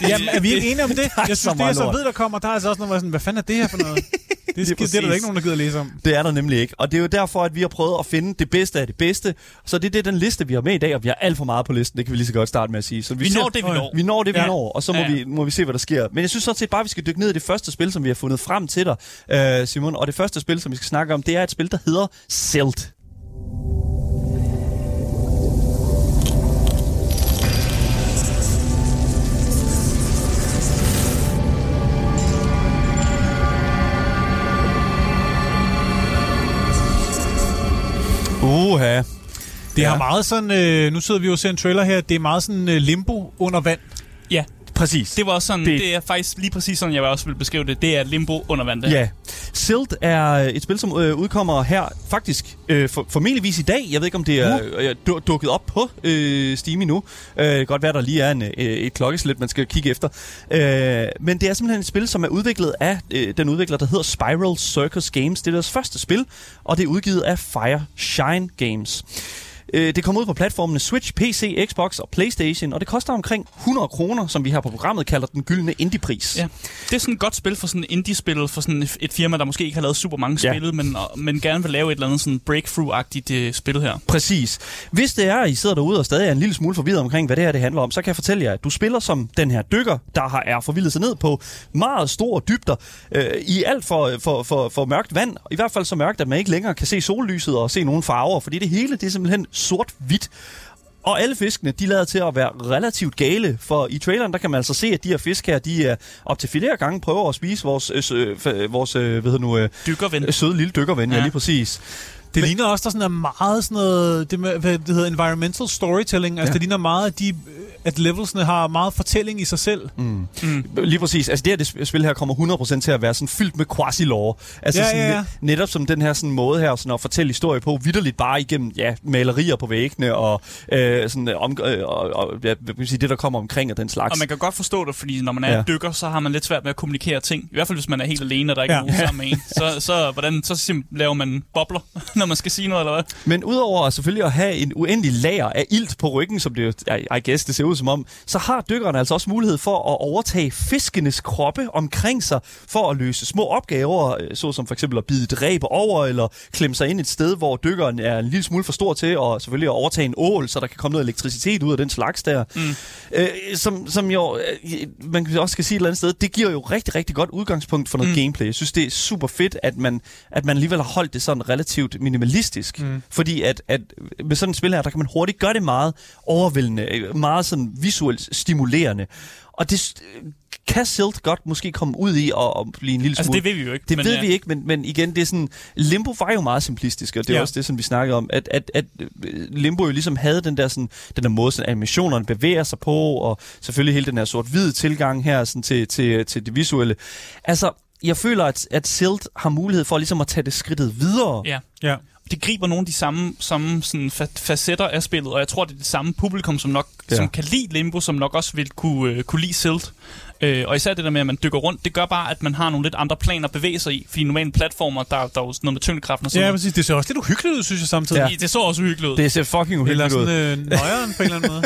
det, jamen, er vi ikke enige om det? Jeg synes, så det jeg så ved, der kommer, der er altså også noget, sådan, hvad fanden er det her for noget? Det, det, det er der ikke nogen, der gider at læse om. Det er der nemlig ikke. Og det er jo derfor, at vi har prøvet at finde det bedste af det bedste. Så det, det er den liste, vi har med i dag, og vi har alt for meget på listen. Det kan vi lige så godt starte med at sige. Så vi, vi når ser, det, vi når. Vi når det, vi ja. når, og så må, ja. vi, må vi se, hvad der sker. Men jeg synes sådan set bare, vi skal dykke ned i det første spil, som vi har fundet frem til dig, øh, Simon. Og det første spil, som vi skal snakke om, det er et spil, der hedder Silt. Oha. Det er ja. meget sådan, øh, nu sidder vi jo og ser en trailer her, det er meget sådan øh, limbo under vand. Ja, præcis. Det var også sådan, det... det er faktisk lige præcis sådan, jeg også ville beskrive det. Det er limbo under vand, det her. Ja. Silt er et spil, som øh, udkommer her faktisk øh, for, formentligvis i dag. Jeg ved ikke, om det er øh, du, dukket op på øh, Steam endnu. Øh, det kan godt være, der lige er en, øh, et klokkeslæt, man skal kigge efter. Øh, men det er simpelthen et spil, som er udviklet af øh, den udvikler, der hedder Spiral Circus Games. Det er deres første spil, og det er udgivet af Fire Shine Games. Det kommer ud på platformene Switch, P C, Xbox og PlayStation, og det koster omkring hundrede kroner, som vi her på programmet kalder den gyldne indiepris. Ja. Det er sådan et godt spil for sådan et indie-spil, for sådan et firma, der måske ikke har lavet super mange spil, ja. men, men gerne vil lave et eller andet sådan breakthrough-agtigt øh, spil her. Præcis. Hvis det er, I sidder derude og stadig er en lille smule forvirret omkring, hvad det her det handler om, så kan jeg fortælle jer, at du spiller som den her dykker, der har er forvildet sig ned på meget store dybder øh, i alt for, for, for, for mørkt vand. I hvert fald så mørkt, at man ikke længere kan se sollyset og se nogen farver, fordi det hele det er simpelthen sort-hvidt. Og alle fiskene, de lader til at være relativt gale, for i traileren, der kan man altså se, at de her fisk her, de er op til flere gange prøver at spise vores, øh, vores øh, hvad hedder nu, øh, dykkerven. Søde lille dykkerven, ja, ja lige præcis. Det Men, ligner også, der sådan er meget sådan noget, det, med, hvad det hedder, environmental storytelling, altså ja. det ligner meget, at de... at levelsene har meget fortælling i sig selv. Mm. Mm. Lige præcis. Altså det her det spil her kommer hundrede procent til at være sådan fyldt med quasi-lore. Altså ja, sådan, ja, ja. netop som den her sådan måde her sådan at fortælle historie på vitterligt bare igennem ja, malerier på væggene og øh, sådan om øh, og, og ja, sige, det der kommer omkring og den slags. Og man kan godt forstå det, fordi når man er ja. dykker, så har man lidt svært med at kommunikere ting. I hvert fald hvis man er helt alene og der er ikke ja. nogen sammen med en. Så så hvordan så sim- laver man bobler, når man skal sige noget eller hvad? Men udover selvfølgelig at have en uendelig lager af ilt på ryggen, som det I guess det ser ud som om, så har dykkerne altså også mulighed for at overtage fiskenes kroppe omkring sig, for at løse små opgaver, såsom for eksempel at bide dræb over, eller klemme sig ind et sted, hvor dykkeren er en lille smule for stor til, og selvfølgelig at overtage en ål, så der kan komme noget elektricitet ud af den slags der. Mm. Øh, som, som jo, man også skal sige et eller andet sted, det giver jo rigtig, rigtig godt udgangspunkt for noget mm. gameplay. Jeg synes, det er super fedt, at man, at man alligevel har holdt det sådan relativt minimalistisk, mm. fordi at, at med sådan et spil her, der kan man hurtigt gøre det meget overvældende, meget sådan visuelt stimulerende. Og det kan Silt godt måske komme ud i og, og blive en lille smule... Altså det ved vi jo ikke. Det ved ja. vi ikke, men, men igen, det er sådan... Limbo var jo meget simplistisk, og det er ja. også det, som vi snakkede om, at, at, at Limbo jo ligesom havde den der, sådan, den der måde, sådan, animationerne bevæger sig på, og selvfølgelig hele den her sort-hvide tilgang her sådan, til, til, til det visuelle. Altså, jeg føler, at, at Silt har mulighed for ligesom at tage det skridtet videre. Ja, ja. Det griber nogle af de samme, samme sådan facetter af spillet, og jeg tror, det er det samme publikum, som nok ja. som kan lide Limbo, som nok også vil kunne, øh, kunne lide Silt. Øh, og især det der med, at man dykker rundt, det gør bare, at man har nogle lidt andre planer at bevæge sig i, fordi normale platformer, der, der er jo noget med tyngdekraften og sådan noget. Ja, præcis. Det ser også lidt uhyggeligt ud, synes jeg samtidig. Ja. Det så også uhyggeligt ud. Det ser fucking uhyggeligt ud. Eller sådan øh, nøjeren på en eller anden måde.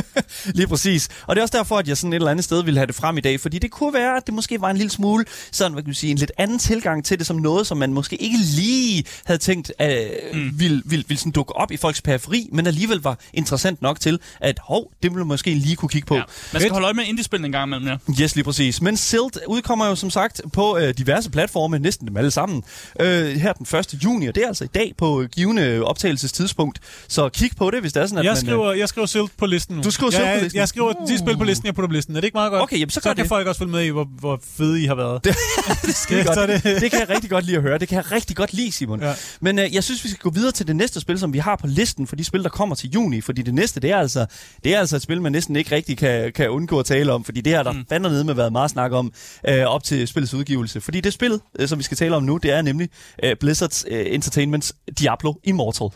Lige præcis. Og det er også derfor, at jeg sådan et eller andet sted ville have det frem i dag, fordi det kunne være, at det måske var en lille smule, sådan hvad kan man sige, en lidt anden tilgang til det, som noget, som man måske ikke lige havde tænkt at øh, mm. ville, ville, ville sådan dukke op i folks periferi, men alligevel var interessant nok til, at hov, det ville man måske lige kunne kigge på. Ja. Man skal holde øje med indie-spil en gang imellem, ja. Yes, lige præcis. Men Silt udkommer jo som sagt på øh, diverse platforme, næsten dem alle sammen. Øh, her den første juni, og det er altså i dag på givende optagelsestidspunkt. Så kig på det, hvis det er sådan, at jeg man... Skriver, øh, jeg skriver Silt på listen nu. Du skriver ja, Silt på listen? Jeg skriver uh. de spil på listen, jeg putter på listen. Er det ikke meget godt? Okay, jamen, så, så kan det. Folk også følge med i, hvor, hvor fede I har været. Det, det skal ja, godt. Det. Det kan jeg rigtig godt lide at høre. Det kan jeg rigtig godt lide, Simon. Ja. Men øh, jeg synes, vi skal gå videre til det næste spil, som vi har på listen for de spil, der kommer til juni. Fordi det næste, det er altså, det er altså et spil, man næsten ikke rigtig kan, kan undgå at tale om. Fordi det her, der mm. fandme nede med været meget snak om øh, op til spillets udgivelse. Fordi det spil, øh, som vi skal tale om nu, det er nemlig øh, Blizzards øh, Entertainments Diablo Immortal.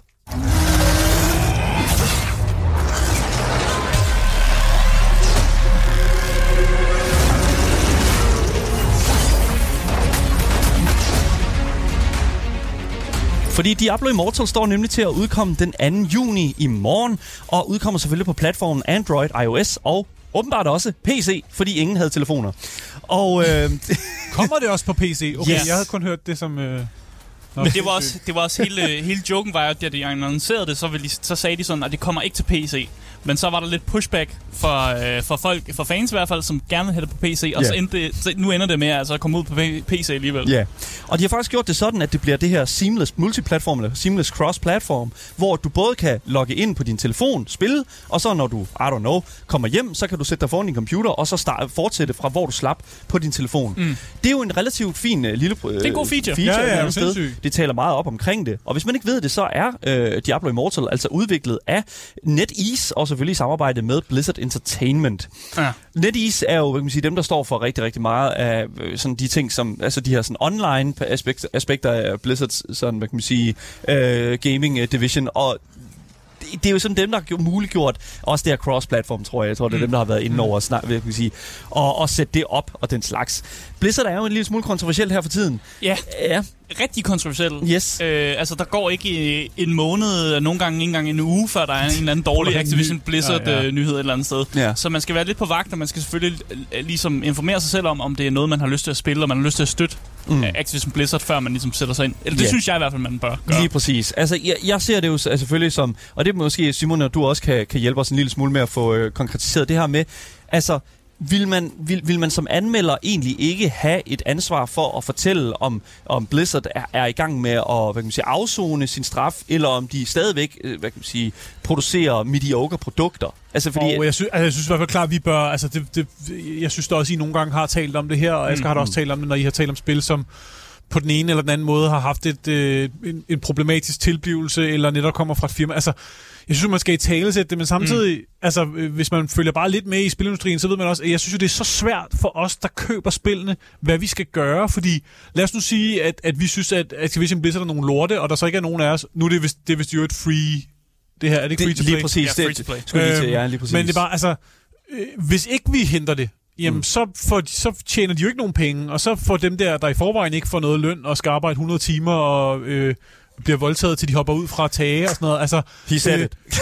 Fordi Diablo Immortal står nemlig til at udkomme den anden juni i morgen, og udkommer selvfølgelig på platformen Android, iOS og åbenbart også P C, fordi ingen havde telefoner. Og øh... kommer det også på P C? Okay, yes. Jeg havde kun hørt det som... Øh... Nå, det var også, det var også hele, hele joken var, at da de annoncerede det, så, ville de, så sagde de sådan, at det kommer ikke til P C. Men så var der lidt pushback for, øh, for folk, for fans i hvert fald, som gerne ville have det på P C. Og yeah. så, endte, så nu ender det med altså, at komme ud på P C alligevel. Ja, yeah. Og de har faktisk gjort det sådan, at det bliver det her seamless multiplatform, eller seamless cross-platform, hvor du både kan logge ind på din telefon, spille, og så når du, I don't know, kommer hjem, så kan du sætte dig foran din computer, og så start, fortsætte fra, hvor du slap på din telefon. Mm. Det er jo en relativt fin uh, lille uh, det er en god feature. feature ja, ja, ja, sted. Det taler meget op omkring det. Og hvis man ikke ved det, så er uh, Diablo Immortal altså udviklet af NetEase, og selvfølgelig i samarbejde med Blizzard Entertainment. Ja. NetEase er jo, hvad kan man sige, dem, der står for rigtig, rigtig meget af sådan de ting, som altså de her sådan online aspekter, aspekter af Blizzards, sådan, hvad kan man sige, uh, gaming division, og det er jo sådan dem, der har muliggjort også det her cross-platform, tror jeg. Jeg tror, det er dem, der har været inde over at snak, vil jeg sige, og, og sætte det op og den slags. Blizzard er jo en lille smule kontroversiel her for tiden. Ja, ja. Rigtig kontroversiel. Yes. Øh, altså, der går ikke en måned, nogle gange ikke engang en uge, før der er en eller anden dårlig Activision Blizzard-nyhed ja, ja. øh, et eller andet sted. Ja. Så man skal være lidt på vagt, og man skal selvfølgelig ligesom informere sig selv om, om det er noget, man har lyst til at spille, og man har lyst til at støtte mm. Activision Blizzard, før man ligesom sætter sig ind. Eller det yeah. synes jeg i hvert fald, man bør gøre. Lige præcis. Altså, jeg, jeg ser det jo selvfølgelig som, og det er måske, Simon, og du også kan, kan hjælpe os en lille smule med at få øh, konkretiseret det her med, altså, Vil man, vil, vil man som anmelder egentlig ikke have et ansvar for at fortælle, om, om Blizzard er, er i gang med at, hvad kan man sige, afzone sin straf, eller om de stadigvæk, hvad kan man sige, producerer mediocre produkter? Altså, fordi og jeg, sy- altså, jeg synes i hvert fald klart, at vi bør... Altså, det, det, jeg synes da også, I nogle gange har talt om det her, og Asger mm-hmm. har da også talt om det, når I har talt om spil, som på den ene eller den anden måde har haft et, øh, en, en problematisk tilblivelse, eller netop kommer fra et firma. Altså, jeg synes, man skal i talesætte det, men samtidig, mm. altså, hvis man følger bare lidt med i spilindustrien, så ved man også, at jeg synes, at det er så svært for os, der køber spillene, hvad vi skal gøre, fordi lad os nu sige, at, at vi synes, at Activision Blizzard er nogle lorte, og der så ikke er nogen af os. Nu er det vist, det er vist jo et free... Det her, er det ikke free to play? Lige præcis. Ja, free to play. Skulle lige til, ja, lige præcis. Men det er bare, altså, øh, hvis ikke vi henter det, jamen, mm. så, får de, så tjener de jo ikke nogen penge, og så får dem der, der i forvejen ikke får noget løn, og skal arbejde hundrede timer, og... Øh, bliver voldtaget, til de hopper ud fra tage og sådan noget. Altså, he said øh, it.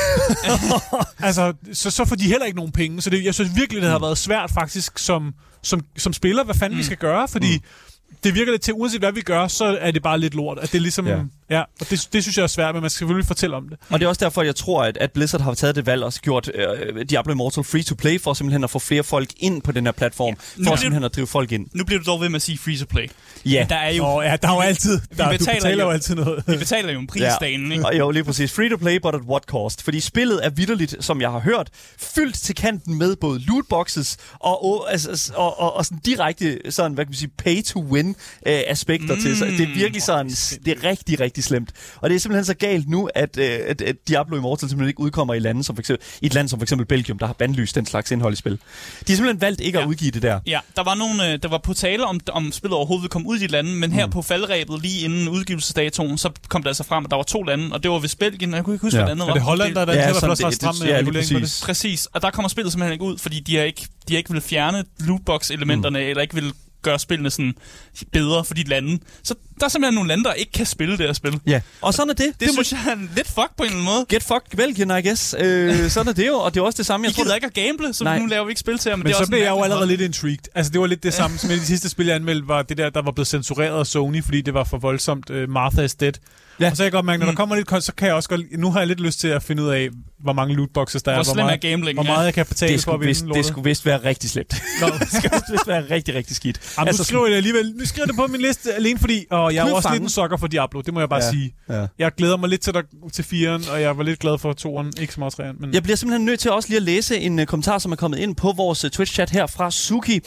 altså, så, så får de heller ikke nogen penge. Så det, jeg synes virkelig, det har været svært faktisk som, som, som spiller, hvad fanden mm. vi skal gøre, fordi mm. det virker lidt til, uanset hvad vi gør, så er det bare lidt lort. At det er ligesom... Ja. Ja, og det, det synes jeg er svært, men man skal selvfølgelig fortælle om det. Og det er også derfor, at jeg tror, at, at Blizzard har taget det valg og gjort øh, Diablo Immortal free-to-play, for simpelthen at få flere folk ind på den her platform, ja. for simpelthen at drive folk ind. Nu bliver du dog ved med at sige free-to-play. Ja. Der er jo, oh, ja, der er jo altid... Der, vi betaler, du betaler jo altid noget. Vi betaler jo en pris, ja. Dagen, ikke? Og jo, lige præcis. Free-to-play, but at what cost? Fordi spillet er vitterligt, som jeg har hørt, fyldt til kanten med både lootboxes og, og, og, og, og sådan direkte, sådan, hvad kan man sige, pay-to-win-aspekter øh, til. Så det er virkelig sådan... Det er rigtig, rigtig slemt. Og det er simpelthen så galt nu, at, at, at Diablo Immortal simpelthen ikke udkommer i, lande, som for eksempel, i et land som for eksempel Belgium, der har bandlyst den slags indhold i spil. De har simpelthen valgt ikke ja. at udgive det der. Ja, der var, nogle, der var på tale om, om spillet overhovedet kom ud i de lande, men mm. her på faldrebet lige inden udgivelsesdatoen, så kom det altså frem, at der var to lande, og det var ved Belgien, jeg kunne ikke huske, ja. hvad andet var. Er det Holland, der, der ja, var også stramme ja, regulering på det? Præcis, og der kommer spillet simpelthen ikke ud, fordi de har ikke, de har ikke ville fjerne lootbox-elementerne, mm. eller ikke ville gøre spillene sådan bedre for de lande. Så der er simpelthen nogle lande, der ikke kan spille det her spil. Ja, og sådan er det. Det, det synes jeg er lidt fuck på en eller anden måde. Get fuck Belgien, I guess. Øh, sådan er det jo, og det er også det samme. Jeg I gider ikke at gamble, så nej. Nu laver vi ikke spil til jer. Men, men det er så blev jeg jo allerede lidt intrigued. Altså, det var lidt det samme, som det sidste spil, jeg anmeldte, var det der, der var blevet censureret af Sony, fordi det var for voldsomt. Uh, Martha is dead. Ja. Og så jeg godt mærke, når der kommer lidt, så kan jeg også godt... Nu har jeg lidt lyst til at finde ud af, hvor mange lootboxes der hvor er, hvor meget, er gambling, hvor meget ja. jeg kan betale for at vinde lortet. Det skulle vist være rigtig slemt. Det skulle vist være rigtig, rigtig skidt. Jamen, altså, nu skriver jeg alligevel. Nu skriver det på min liste alene, fordi... Og jeg er også lidt en sokker for Diablo, det må jeg bare ja. sige. Ja. Jeg glæder mig lidt til, der, til firen, og jeg var lidt glad for toeren, ikke så meget træeren. Men... Jeg bliver simpelthen nødt til også lige at læse en uh, kommentar, som er kommet ind på vores uh, Twitch-chat her fra Suki.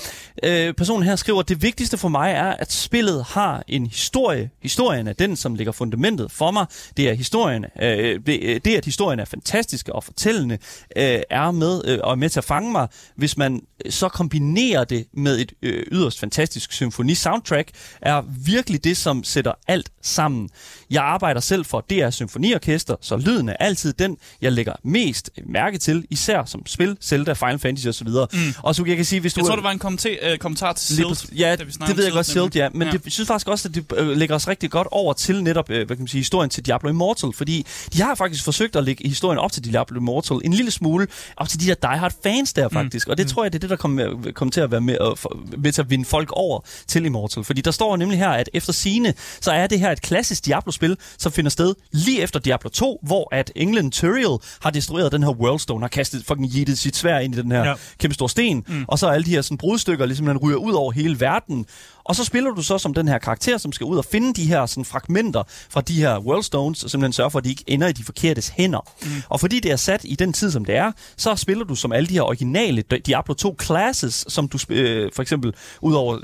Uh, personen her skriver, det vigtigste for mig er, at spillet har en historie. Historien er den, som ligger fundamentet for mig. Det er historien, øh, det, det at historien er fantastisk og fortællende øh, er med øh, og er med til at fange mig, hvis man så kombinerer det med et øh, yderst fantastisk symfoni-soundtrack, er virkelig det, som sætter alt sammen. Jeg arbejder selv for D R Symfoniorkester, så lyden er altid den, jeg lægger mest mærke til, især som spil, Zelda, Final Fantasy osv. Og, mm. og så jeg kan sige, hvis du... Jeg tror, det var en kommentar, øh, kommentar til Silt. Ja, det ved jeg godt, Silt, ja. Men ja. Det, jeg synes faktisk også, at det øh, lægger os rigtig godt over til netop, øh, man sige, historien til Diablo Immortal, fordi de har faktisk forsøgt at lægge historien op til Diablo Immortal en lille smule, op til de der diehard fans der faktisk, mm. og det mm. tror jeg, det er det, der kommer kom til at være med, for, med til at vinde folk over til Immortal, fordi der står nemlig her, at efter sigende, så er det her et klassisk Diablo-spil, som finder sted lige efter Diablo to, hvor at England Turiel har destrueret den her Worldstone, har kastet fucking jættet sit sværd ind i den her ja. kæmpe store sten, mm. og så alle de her sådan brudstykker, ligesom han ryger ud over hele verden. Og så spiller du så som den her karakter, som skal ud og finde de her sådan, fragmenter fra de her Worldstones, og simpelthen sørge for, at de ikke ender i de forkertes hænder. Mm. Og fordi det er sat i den tid, som det er, så spiller du som alle de her originale Diablo to classes, som du øh, for eksempel ud over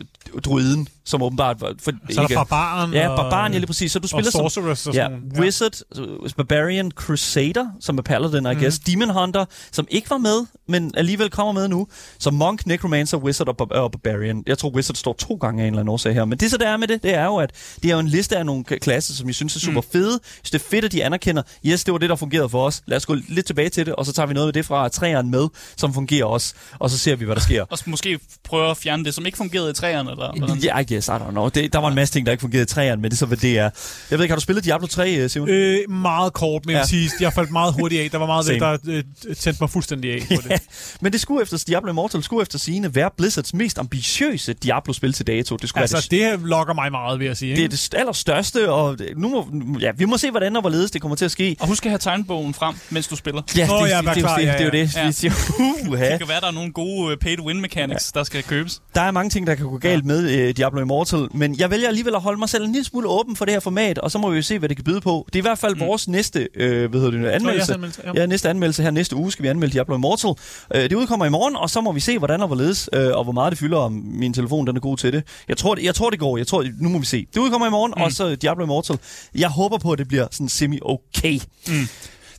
druiden, som åbenbart var... For, så er der barbaren. Ja, barbaren, ja, lige præcis. Så du spiller og som... Og ja, Wizard, Barbarian, Crusader, som er Paladin, I mm. guess. Demon Hunter, som ikke var med, men alligevel kommer med nu. Så Monk, Necromancer, Wizard og, bar- og Barbarian. Jeg tror, Wizard står to gange af en eller anden årsag her. Men det så der er med det, det er jo, at det er jo en liste af nogle klasser, som jeg synes er super mm. fede. Så det er fedt, at de anerkender. Yes, det var det, der fungerede for os. Lad os gå lidt tilbage til det, og så tager vi noget af det fra træerne med, som fungerer også. Og så ser vi, hvad der sker. Og måske prøve at fjerne det, som ikke fungerede i træerne, eller hvordan? Ja, I guess, I don't know. Det, der var en masse ting, der ikke fungerede i træerne, men det så, hvad det er. Jeg ved ikke, har du spillet Diablo tre, Simon? Øh, meget kort, men ja. jeg sige, jeg faldt meget hurtigt af. Der var meget det, der øh, tændte mig fuldstændig af på det. Ja. Men det skulle efter Diablo Immortal skulle efter sigende være Blizzards mest ambitiøse Diablo-spil til dato. Det skulle altså, det, det her lokker mig meget, vil jeg sige. Ikke? Det er det allerstørste, og nu må, ja, vi må se, hvordan og hvorledes det kommer til at ske. Og husk at have tegnbogen frem, mens du spiller. Ja, det, oh, ja, det, det, klar, det, ja, ja. det er jo det. Ja. Vi siger, uh, det kan være, der er nogle gode pay-to-win-mechanics, ja. der skal købes. Der er mange ting, der kan gå galt ja. med uh, Diablo Immortal, men jeg vælger alligevel at holde mig selv en lille smule åben for det her format, og så må vi jo se, hvad det kan byde på. Det er i hvert fald mm. vores næste øh, hvad hedder det, anmeldelse. Oh, ja, ja. ja, næste anmeldelse her næste uge skal vi anmelde Diablo Immortal. Uh, det udkommer i morgen, og så må vi se, hvordan og hvorledes, uh, og hvor meget det fylder, om min telefon den er god til det. Jeg tror, det, jeg tror, det går. Jeg tror, nu må vi se. Det udkommer i morgen, mm. og så Diablo Immortal. Jeg håber på, at det bliver sådan semi-okay. Mm.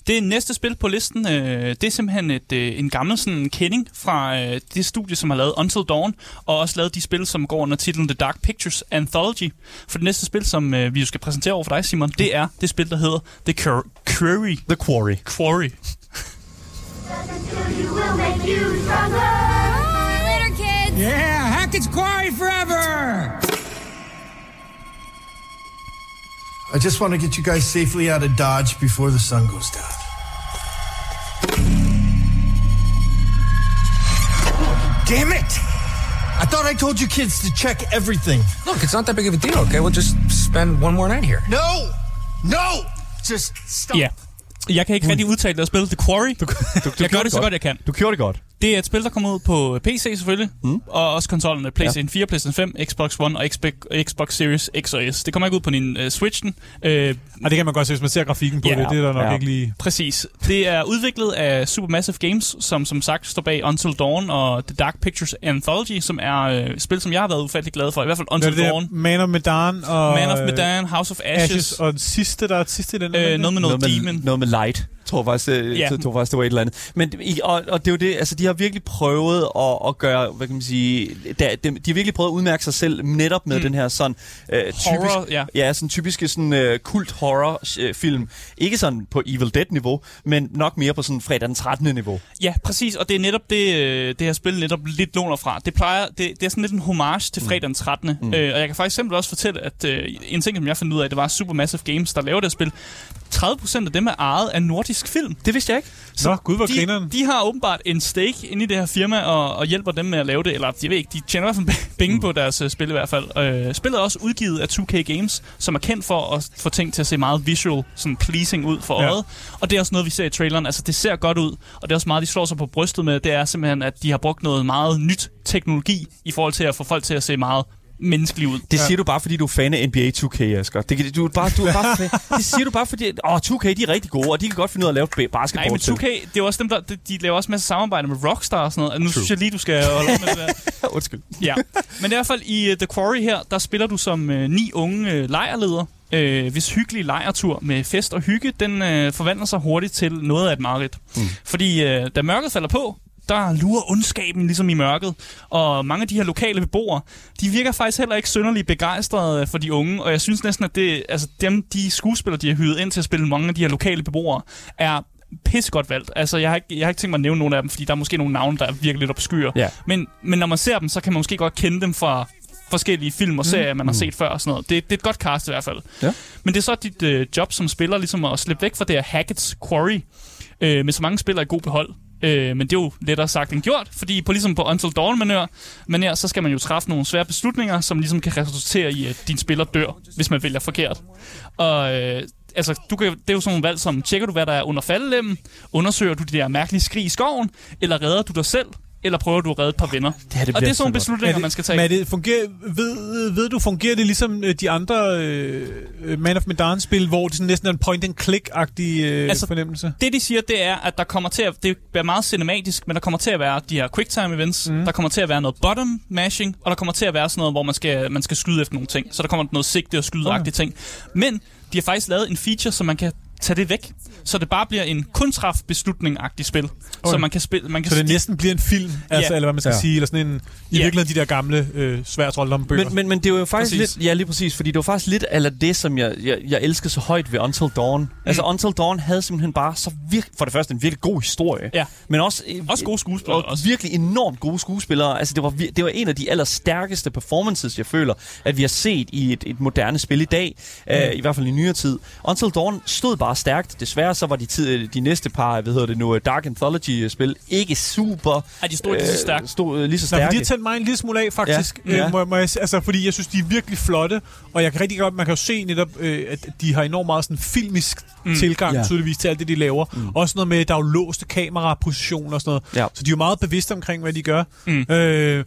Det næste spil på listen, øh, det er simpelthen et, øh, en gammel sådan, kending fra øh, det studie, som har lavet Until Dawn, og også lavet de spil, som går under titlen The Dark Pictures Anthology. For det næste spil, som øh, vi jo skal præsentere over for dig, Simon, det er det spil, der hedder The Cur- Quarry. The Quarry. Quarry. Yeah, Hackett's Quarry forever! I just want to get you guys safely out of Dodge before the sun goes down. Damn it! I thought I told you kids to check everything. Look, it's not that big of a deal, okay? We'll just spend one more night here. No! No! Just stop. Yeah. Jeg kan ikke rigtig udtale det at spille The Quarry. Du, du, du jeg gør det så godt. godt, jeg kan. Du gjorde det godt. Det er et spil, der kommer ud på P C selvfølgelig, mm. og også konsollerne PlayStation fire, PlayStation fem, Xbox One og Xbox Series X og S. Det kommer ikke ud på din uh, Switchen. Uh, og det kan man godt se, hvis man ser grafikken på yeah, det. Det er der nok yeah. ikke lige... Præcis. Det er udviklet af Supermassive Games, som som sagt står bag Until Dawn og The Dark Pictures Anthology, som er uh, spil, som jeg har været ufattelig glad for. I hvert fald Until det Dawn. Det Man of Medan og... Man of Medan, House of Ashes. Ashes og den sidste, der er sidste i den. Uh, noget med noget, noget Demon. Med, noget med Light. Tror faktisk, det, yeah. tror faktisk, det var et eller andet. Men, og, og det er jo det, altså de har virkelig prøvet at, at gøre, hvad kan man sige, der, de, de har virkelig prøvet at udmærke sig selv netop med mm. den her sådan øh, typisk, horror, yeah. ja, sådan typiske sådan øh, kult horror-film. Ikke sådan på Evil Dead-niveau, men nok mere på sådan fredag den trettende niveau. Ja, præcis, og det er netop det, øh, det her spil netop lidt låner fra. Det plejer, det, det er sådan lidt en homage til fredag den trettende Mm. Øh, og jeg kan faktisk simpelthen også fortælle, at øh, en ting, som jeg fandt ud af, det var Supermassive Games, der laver det spil. tredive procent af dem er ejet af Nordisk Film. Det vidste jeg ikke. Så Nå, gud, hvor de, grineren. De har åbenbart en stake inde i det her firma, og, og hjælper dem med at lave det. Eller, jeg ved ikke, de tjener i hvert fald penge mm. på deres uh, spil i hvert fald. Uh, spillet er også udgivet af to K Games, som er kendt for at få ting til at se meget visual, sådan pleasing ud for øjet. Ja. Og det er også noget, vi ser i traileren. Altså, det ser godt ud, og det er også meget, de slår sig på brystet med. Det er simpelthen, at de har brugt noget meget nyt teknologi i forhold til at få folk til at se meget menneskelig ud. Det siger ja. du bare, fordi du er fan af N B A to K, Asger. Det, du, bare, du er bare det siger du bare, fordi åh, to K, de er rigtig gode, og de kan godt finde ud af at lave basketball. Nej, men to K, det er også dem, der, de laver også masser af samarbejde med Rockstar og sådan noget. Nu True. synes jeg lige, du skal holde med det der. Undskyld. Ja. Men i hvert fald i uh, The Quarry her, der spiller du som uh, ni unge uh, lejrledere, øh, hvis hyggelig lejretur med fest og hygge, den uh, forvandler sig hurtigt til noget af et mareridt. Mm. Fordi uh, da mørket falder på, der lurer ondskaben ligesom i mørket, og mange af de her lokale beboere, de virker faktisk heller ikke synderligt begejstrede for de unge, og jeg synes næsten, at det, altså dem, de skuespillere, de har hyret ind til at spille mange af de her lokale beboere, er pissegodt valgt. Altså, jeg har, ikke, jeg har ikke tænkt mig at nævne nogen af dem, fordi der er måske nogle navne, der er virkelig lidt obskyre. Yeah. Men, men når man ser dem, så kan man måske godt kende dem fra forskellige film og serier, mm. man har set før og sådan noget. Det, det er et godt cast i hvert fald. Ja. Men det er så dit øh, job som spiller ligesom at slippe væk fra det her Hackett's Quarry øh, med så mange spillere i god behold. Øh, men det er jo lettere sagt end gjort, fordi på, ligesom på Until Dawn-manør, så skal man jo træffe nogle svære beslutninger, som ligesom kan resultere i, at din spiller dør, hvis man vælger forkert. Og øh, altså, du kan, det er jo sådan nogle valg som, tjekker du, hvad der er under faldelemmen, undersøger du de der mærkelige skrig i skoven, eller redder du dig selv, eller prøver du at redde et par venner. Det her, det og det er sådan nogle beslutninger, det, man skal tage. Men det fungerer, ved, ved du, fungerer det ligesom de andre øh, Man of Medan-spil, hvor det sådan næsten er en point-and-click-agtig øh, altså, fornemmelse? Det, de siger, det er, at der kommer til at det bliver meget cinematisk, men der kommer til at være de her quick-time-events, mm. der kommer til at være noget bottom-mashing, og der kommer til at være sådan noget, hvor man skal, man skal skyde efter nogle ting. Så der kommer noget sigte- og skyde-agtige okay. ting. Men de har faktisk lavet en feature, så man kan tage det væk, så det bare bliver en kun træf beslutning-agtig spil, okay. så man kan spille, man kan så det sti- næsten bliver en film, altså yeah. eller hvad man skal ja. sige, eller sådan en i yeah. virkeligheden de der gamle øh, svært troldelommebøger. Men, men men det var jo faktisk præcis. lidt, ja lige præcis, fordi det var faktisk lidt eller det som jeg jeg, jeg elsker så højt ved Until Dawn. Mm. Altså Until Dawn havde simpelthen bare så virke, for det første en virkelig god historie, ja. men også øh, også gode skuespillere, også virkelig enormt gode skuespillere. Altså det var det var en af de allerstærkeste performances jeg føler at vi har set i et et moderne spil i dag, mm. øh, i hvert fald i nyere tid. Until Dawn stod bare stærkt. Desværre så var de, tid, de næste par, hvad hedder det nu, Dark Anthology-spil ikke super... Ja, de stod øh, lige så stærkt. Stod lige så stærke. Nå, for de har tændt mig en lille smule af, faktisk. Ja. Ja. Øh, må, må jeg, altså, fordi jeg synes, de er virkelig flotte, og jeg kan rigtig godt, man kan jo se netop, øh, at de har enormt meget sådan filmisk mm. tilgang, ja. tydeligvis, til alt det, de laver. Mm. Også noget med, der er jo låste kamerapositioner og sådan noget. Ja. Så de er jo meget bevidste omkring, hvad de gør. Mm. Øh,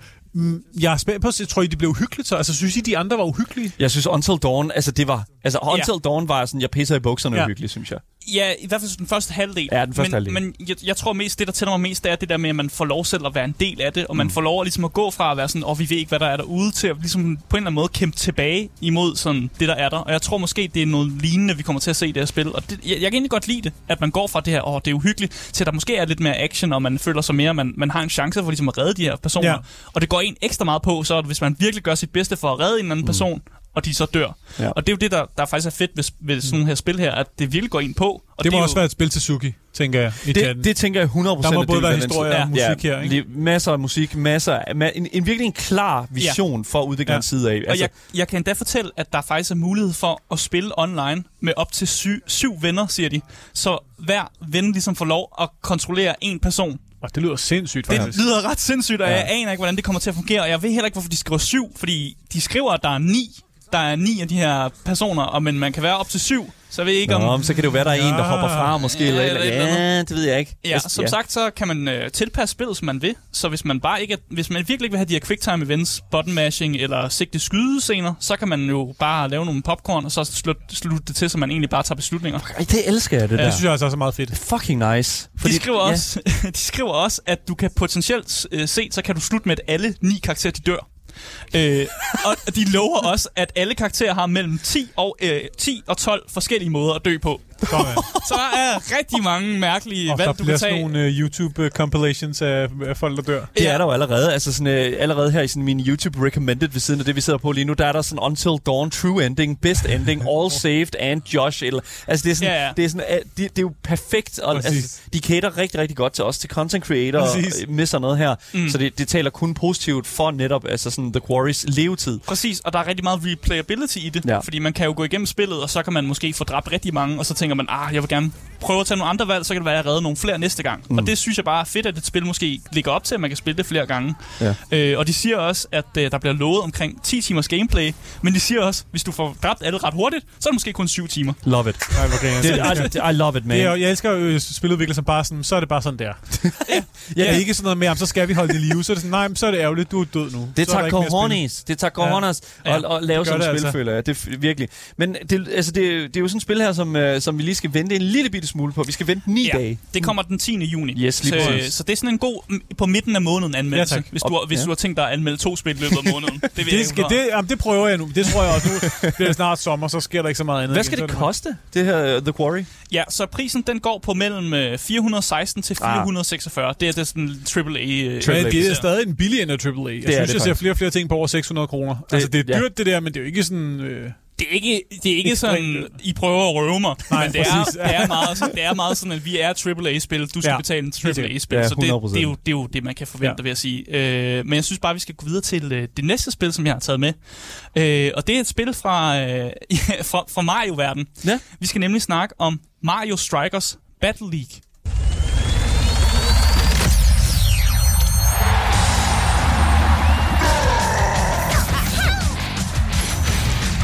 Jeg er spændt på, så jeg tror I, det blev uhyggeligt så? Altså, synes I, de andre var uhyggelige? Jeg synes, Until Dawn, altså det var... Altså, Until ja. Dawn var sådan, jeg pisser i bukserne ja. uhyggeligt, synes jeg. Ja, i hvert fald den første halvdel. Ja, den første men, halvdel. Men jeg, jeg tror mest, det der tænder mig mest, det er det der med, at man får lov selv at være en del af det, og mm. man får lov at, ligesom, at gå fra at være sådan, åh, oh, vi ved ikke, hvad der er derude, til at ligesom, på en eller anden måde kæmpe tilbage imod sådan, det, der er der. Og jeg tror måske, det er noget lignende, vi kommer til at se i det her spil. Og det, jeg, jeg kan egentlig godt lide det, at man går fra det her, åh, oh, det er uhyggeligt, til at der måske er lidt mere action, og man føler sig mere, man, man har en chance for ligesom, at redde de her personer. Ja. Og det går en ekstra meget på, så hvis man virkelig gør sit bedste for at redde en anden mm. person, og de så dør. Ja. Og det er jo det, der, der faktisk er fedt ved, ved sådan nogle her spil her, at det virkelig går ind på. Og det, det må også jo... være et spil til Suki, tænker jeg. I det, det tænker jeg hundrede procent. Der må både være historie og ja. musik ja, her, ikke? Masser af musik, masser af... En, en virkelig en klar vision ja. for udviklingens ja. side af. Altså... Og jeg, jeg kan endda fortælle, at der faktisk er mulighed for at spille online med op til syv, syv venner, siger de. Så hver ven ligesom får lov at kontrollere en person. Det lyder sindssygt, faktisk. Det lyder ret sindssygt, og ja. jeg aner ikke, hvordan det kommer til at fungere. Og jeg ved heller ikke, hvorfor de skriver syv, fordi de skriver, at der er ni. Der er ni af de her personer, og men man kan være op til syv. Så ved jeg ikke, om... Nå, så kan det jo være, der er ja. en, der hopper fra, måske. Ja, eller, eller, eller, eller, eller. Ja, det ved jeg ikke. Ja, som ja. sagt, så kan man øh, tilpasse spillet, som man vil. Så hvis man bare ikke, hvis man virkelig ikke vil have de her quicktime-events, button-mashing eller sigte skydescener, så kan man jo bare lave nogle popcorn, og så slutte slut det til, så man egentlig bare tager beslutninger. Det elsker jeg, det ja. der. Det synes jeg altså også er meget fedt. Fucking nice. Fordi, de, skriver også, ja. de skriver også, at du kan potentielt øh, set, så kan du slutte med, at alle ni karakterer, de dør. Øh, og de lover også, at alle karakterer har mellem ti og tolv forskellige måder at dø på. Så der er rigtig mange mærkelige og valg, du kan tage. Der bliver sådan nogle uh, YouTube-compilations af, af folk, der dør. Det ja. er der jo allerede. Altså sådan, uh, allerede her i sådan min YouTube-recommended ved siden af det, vi sidder på lige nu, der er der sådan Until Dawn, True Ending, Best Ending, All Saved and Josh. Eller, altså det er sådan, ja, ja. det er, sådan uh, det, det er jo perfekt. Og, altså, de cater rigtig, rigtig godt til os, til content creator og med sådan noget her. Mm. Så det, det taler kun positivt for netop altså sådan The Quarry's levetid. Præcis, og der er rigtig meget replayability i det. Ja. Fordi man kan jo gå igennem spillet, og så kan man måske få dræbt rigtig mange, og så tænker man, ah, jeg vil gerne prøve at tage nogle andre valg, så kan det være, at jeg redder nogle flere næste gang. Mm. Og det synes jeg bare er fedt, at et spil måske ligger op til, at man kan spille det flere gange. Ja. Øh, og de siger også, at øh, der bliver lovet omkring ti timers gameplay, men de siger også, hvis du får dræbt alle ret hurtigt, så er det måske kun syv timer. Love it. det, I, I love it, man. Det er, jeg elsker jo spiludvikler som bare sådan, så er det bare sådan der. ja, ja. Det er ikke sådan noget med, om så skal vi holde det live, så er det sådan, nej, så er det ærgerligt, du er død nu. Det tager cojones, det tager cojones ja. og, og lave sådan et spil, altså. føler jeg. Det er virkelig. Men det, altså, det, det er jo sådan et spil her, som, øh, som vi lige skal vente en lille bitte smule på. Vi skal vente ni ja, dage. Det kommer den tiende juni. Yes, så, øh, så det er sådan en god på midten af måneden anmeldelse. Ja, hvis du, og, hvis ja. du har tænkt dig at anmelde to spil i løbet af måneden. Det, det, jeg, skal, det, jamen, det prøver jeg nu. Det tror jeg også nu. Det er snart sommer, så sker der ikke så meget andet. Hvad skal igen, det koste, det her uh, The Quarry? Ja, så prisen den går på mellem fire hundrede og seksten til fire hundrede og seksogfyrre. Det er det sådan triple A. Uh, det er stadig en billig end af triple A. Jeg det synes, jeg faktisk. ser flere og flere ting på over seks hundrede kroner. Altså det er dyrt det der, men det er jo ikke sådan... Øh Det er ikke, det er ikke sådan, I prøver at røve mig. Nej, men det er, det, er meget, det er meget sådan, at vi er triple A-spil. Du skal ja, betale en triple A-spil. Ja, så det, det, er jo, det er jo det, man kan forvente, ja, ved at sige. Øh, men jeg synes bare, vi skal gå videre til øh, det næste spil, som jeg har taget med. Øh, og det er et spil fra, øh, fra, fra Mario-verden. Ja. Vi skal nemlig snakke om Mario Strikers Battle League.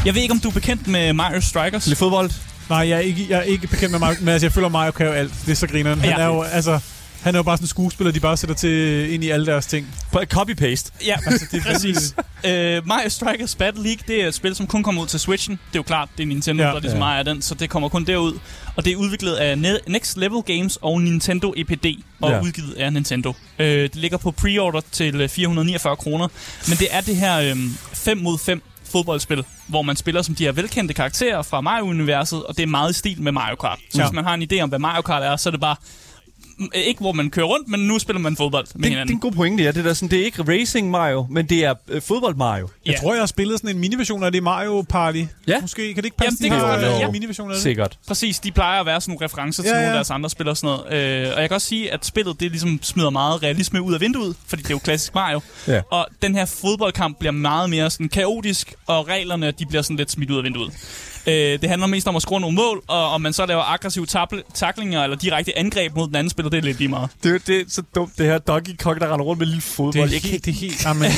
Jeg ved ikke, om du er bekendt med Mario Strikers? Lidt fodbold? Nej, jeg er ikke, jeg er ikke bekendt med Mario, men altså, jeg føler, Mario kan jo alt. Det er så grineren. Han, ja, er jo, altså, han er jo bare sådan en skuespiller, de bare sætter til ind i alle deres ting. Copy-paste. Ja, altså, det er præcis. uh, Mario Strikers Battle League, det er et spil, som kun kommer ud til Switchen. Det er jo klart, det er Nintendo, ja, der ligesom ejer den, så det kommer kun derud. Og det er udviklet af ne- Next Level Games og Nintendo E P D, og ja, udgivet af Nintendo. Uh, det ligger på pre-order til fire hundrede og niogfyrre kroner, men det er det her um, fem mod fem fodboldspil, hvor man spiller som de her velkendte karakterer fra Mario-universet, og det er meget i stil med Mario Kart. Så ja, hvis man har en idé om, hvad Mario Kart er, så er det bare ikke, hvor man kører rundt, men nu spiller man fodbold med det, hinanden. Det er en god pointe, ja. Det er, sådan, det er ikke Racing Mario, men det er øh, fodbold Mario. Ja. Jeg tror, jeg har spillet sådan en miniversion af det Mario Party. Ja. Måske kan det ikke passe, jamen, det de her, ja, miniversion af det? Sikkert. Præcis, de plejer at være sådan nogle referencer til, ja, ja, nogle af deres andre spil og sådan noget. Øh, og jeg kan også sige, at spillet det ligesom smider meget realisme ud af vinduet, fordi det er jo klassisk Mario. Ja. Og den her fodboldkamp bliver meget mere sådan kaotisk, og reglerne de bliver sådan lidt smidt ud af vinduet. Det handler mest om at score nogle mål, og om man så laver aggressive tacklinger eller direkte angreb mod den anden spiller, det er lidt lige meget. Det er det er så dumt, det her Donkey Kong, der render rundt med lille fodbold. Det er helt, det er helt. Amen.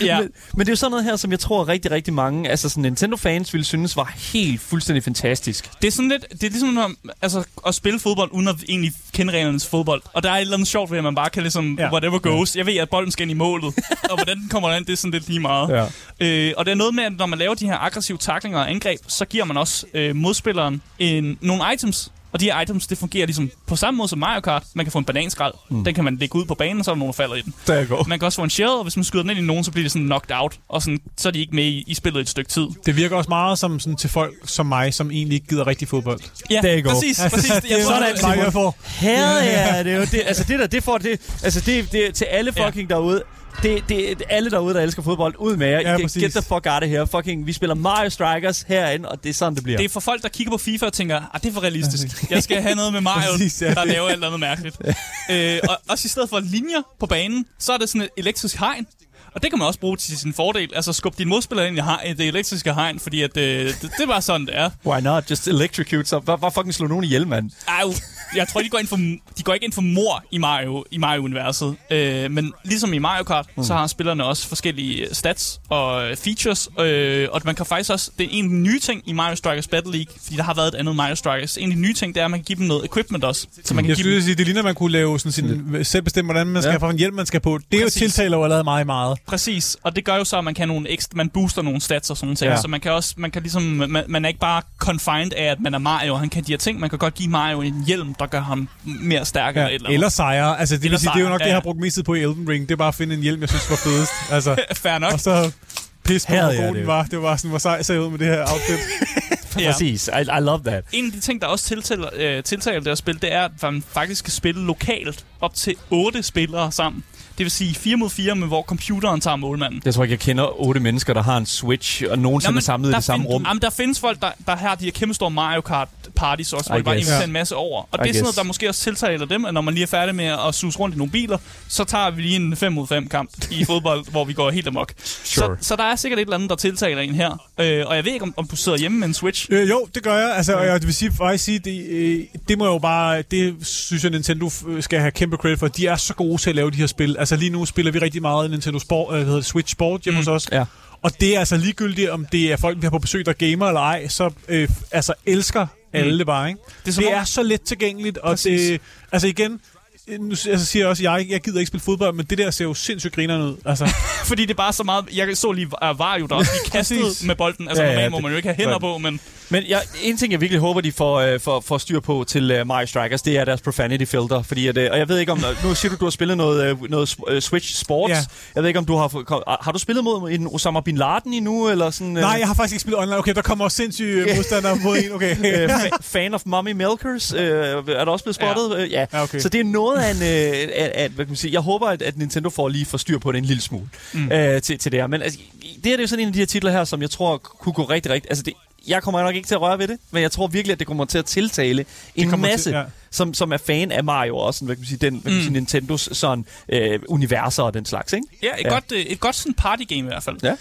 Ja. Men, men det er jo sådan noget her, som jeg tror rigtig, rigtig mange altså sådan Nintendo-fans ville synes var helt fuldstændig fantastisk. Det er sådan lidt, det er ligesom altså, at spille fodbold, uden at egentlig kende reglerne til fodbold. Og der er et eller andet sjovt ved, at man bare kan ligesom, ja, whatever goes. Jeg ved, at bolden skal ind i målet, og hvordan den kommer ind, det er sådan lidt lige meget. Ja. Øh, og det er noget med, at når man laver de her aggressive tacklinger og angreb, så giver man også øh, modspilleren en, nogle items, og de her items, det fungerer ligesom på samme måde som Mario Kart. Man kan få en bananskrald, mm. den kan man lægge ud på banen, og så er der nogen, der falder i den. Man kan også få en shell, og hvis man skyder den ind i nogen, så bliver det sådan knocked out, og sådan, så er de ikke med i, i spillet et stykke tid. Det virker også meget som sådan, til folk som mig, som egentlig ikke gider rigtig fodbold. Ja, præcis, præcis. Det, jeg sådan er det, jeg får. Hell yeah, det er jo det. Altså det der, det får det. Altså det, det til alle fucking, ja, derude. Det, det alle derude, der elsker fodbold, ud med jer. Ja, get the fuck out of here. Fucking, vi spiller Mario Strikers herinde, og det er sådan, det bliver. Det er for folk, der kigger på FIFA og tænker, ah, det er for realistisk. Jeg skal have noget med Mario, præcis, ja, der laver et eller andet mærkeligt. øh, og også i stedet for linjer på banen, så er det sådan et elektrisk hegn. Og det kan man også bruge til sin fordel. Altså, skub din modspiller ind i det elektriske hegn, fordi at, øh, det, det var sådan, det er. Why not? Just electrocute. Så bare fucking slå nogen ihjel, mand. Ej, jeg tror, de går, ind for, de går ikke ind for mor i Mario, i Mario-universet. Øh, men ligesom i Mario Kart, mm. så har spillerne også forskellige stats og features. Øh, og man kan faktisk også... Det er en af de nye ting i Mario Strikers Battle League, fordi der har været et andet Mario Strikers. En af de nye ting, det er, at man kan give dem noget equipment også. Så man kan jeg give dem... sige, det ligner, man kunne lave sådan sin... Selv bestemme, hvordan man skal, ja, få en hjelm, man skal på. Det er jo tiltaler allerede meget, meget. Præcis, og det gør jo så, at man kan nogle ekstra, man booster nogle stats og sådan ting, ja, så man kan også, man kan ligesom, man, man er ikke bare confined af, at man er Mario, og han kan de her ting, man kan godt give Mario en hjelm, der gør ham mere stærkere, ja, eller, eller sejre, altså det eller vil sige, det er jo nok, ja, det jeg har brugt mest tid på i Elden Ring, det er bare at finde en hjelm, jeg synes var fedest, altså. Fair nok. Og så pis på, hvor god den var, det var sådan, hvor sej ser ud med det her outfit. Ja. Præcis, I, I love that. En af de ting, der også tiltaler, øh, tiltaler det at spille, det er, at man faktisk skal spille lokalt op til otte spillere sammen. Det vil sige fire mod fire, men hvor computeren tager målmanden. Jeg tror ikke, jeg kender otte mennesker, der har en Switch, og nogensinde jamen, er samlet i det samme rum. Jamen, der findes folk, der, der har de her kæmpe store Mario Kart-parties også, hvor I de bare inviterer en masse over. Og I det er guess. sådan noget, der måske også tiltaler dem, at når man lige er færdig med at suge rundt i nogle biler, så tager vi lige en fem mod fem kamp i fodbold, hvor vi går helt amok. Sure. Så, så der er sikkert et eller andet, der tiltaler en her. Øh, og jeg ved ikke, om, om du sidder hjemme med en Switch? Øh, jo, det gør jeg. Altså, okay. Og jeg vil sige, jeg sige det, øh, det må jo bare... Det synes jeg, Nintendo skal have kæmpe credit for. De er så gode til at lave de her spil. Altså lige nu spiller vi rigtig meget Nintendo Sport, øh, hedder det Switch Sport hjemme mm. hos os. Ja. Og det er altså ligegyldigt, om det er folk, vi har på besøg, der gamer eller ej, så øh, altså elsker alle mm. det bare, ikke? Det, er, det er så let tilgængeligt, og det, altså igen... Nu altså, siger jeg også, jeg, jeg gider ikke spille fodbold, men det der ser jo sindssygt grineren ud. Altså. Fordi det er bare så meget... Jeg så lige uh, var jo der også lige kastet med bolden. Altså ja, normalt ja, må man jo ikke have hænder på, men... Men jeg, en ting, jeg virkelig håber, de får, øh, får, får styr på til øh, Mario Strikers, det er deres profanity filter. Fordi at, øh, og jeg ved ikke om... Nu siger du, du har spillet noget, øh, noget øh, Switch Sports. Ja. Jeg ved ikke, om du har... Kom, har du spillet mod en Osama Bin Laden endnu, eller sådan... Øh... Nej, jeg har faktisk ikke spillet online. Okay, der kommer også sindssyge modstandere mod en. Okay. øh, fa- fan of Mommy Milkers. Øh, er der også blevet spottet? Ja. Øh, ja. Ja, okay. Så det er noget At, at, at, hvad kan man sige, jeg håber, at, at Nintendo får lige for styr på det en lille smule mm. øh, til, til det her. Men altså, det er jo sådan en af de her titler her, som jeg tror kunne gå rigtig, rigtig... Altså, det, jeg kommer nok ikke til at røre ved det, men jeg tror virkelig, at det kommer til at tiltale en masse, til, ja. som, som er fan af Mario og sådan, hvad kan man sige, den, mm. hvad kan man sige, Nintendos sådan, øh, universer og den slags, ikke? Ja, et, ja. Godt, et godt sådan partygame i hvert fald. Ja. Øh,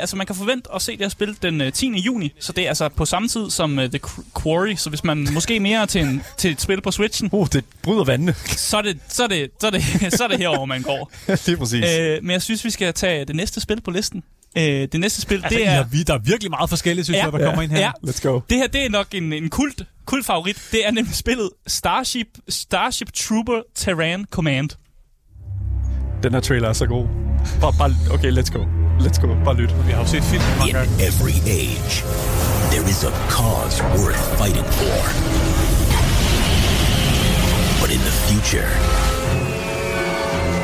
altså, man kan forvente at se det her spil den tiende juni, så det er altså på samme tid som uh, The Quarry, så hvis man måske mere til, en, til et spil på Switchen... Uh, det bryder vandene. Så er det, så er det, så er det, så er det herovre, man går. Det er præcis. Øh, men jeg synes, vi skal tage det næste spil på listen. Øh, det næste spil, altså, det er... Der er virkelig meget forskellige, synes ja, jeg, der ja, kommer ind her. Ja. Let's go. Det her, det er nok en, en kult, kult favorit. Det er nemlig spillet Starship, Starship Trooper Terran Command. Den her trailer er så god. Bare, bare, okay, let's go. Let's go. Bare lyt. Vi har jo set filmen mange gange. In every age, there is a cause worth fighting for. But in the future...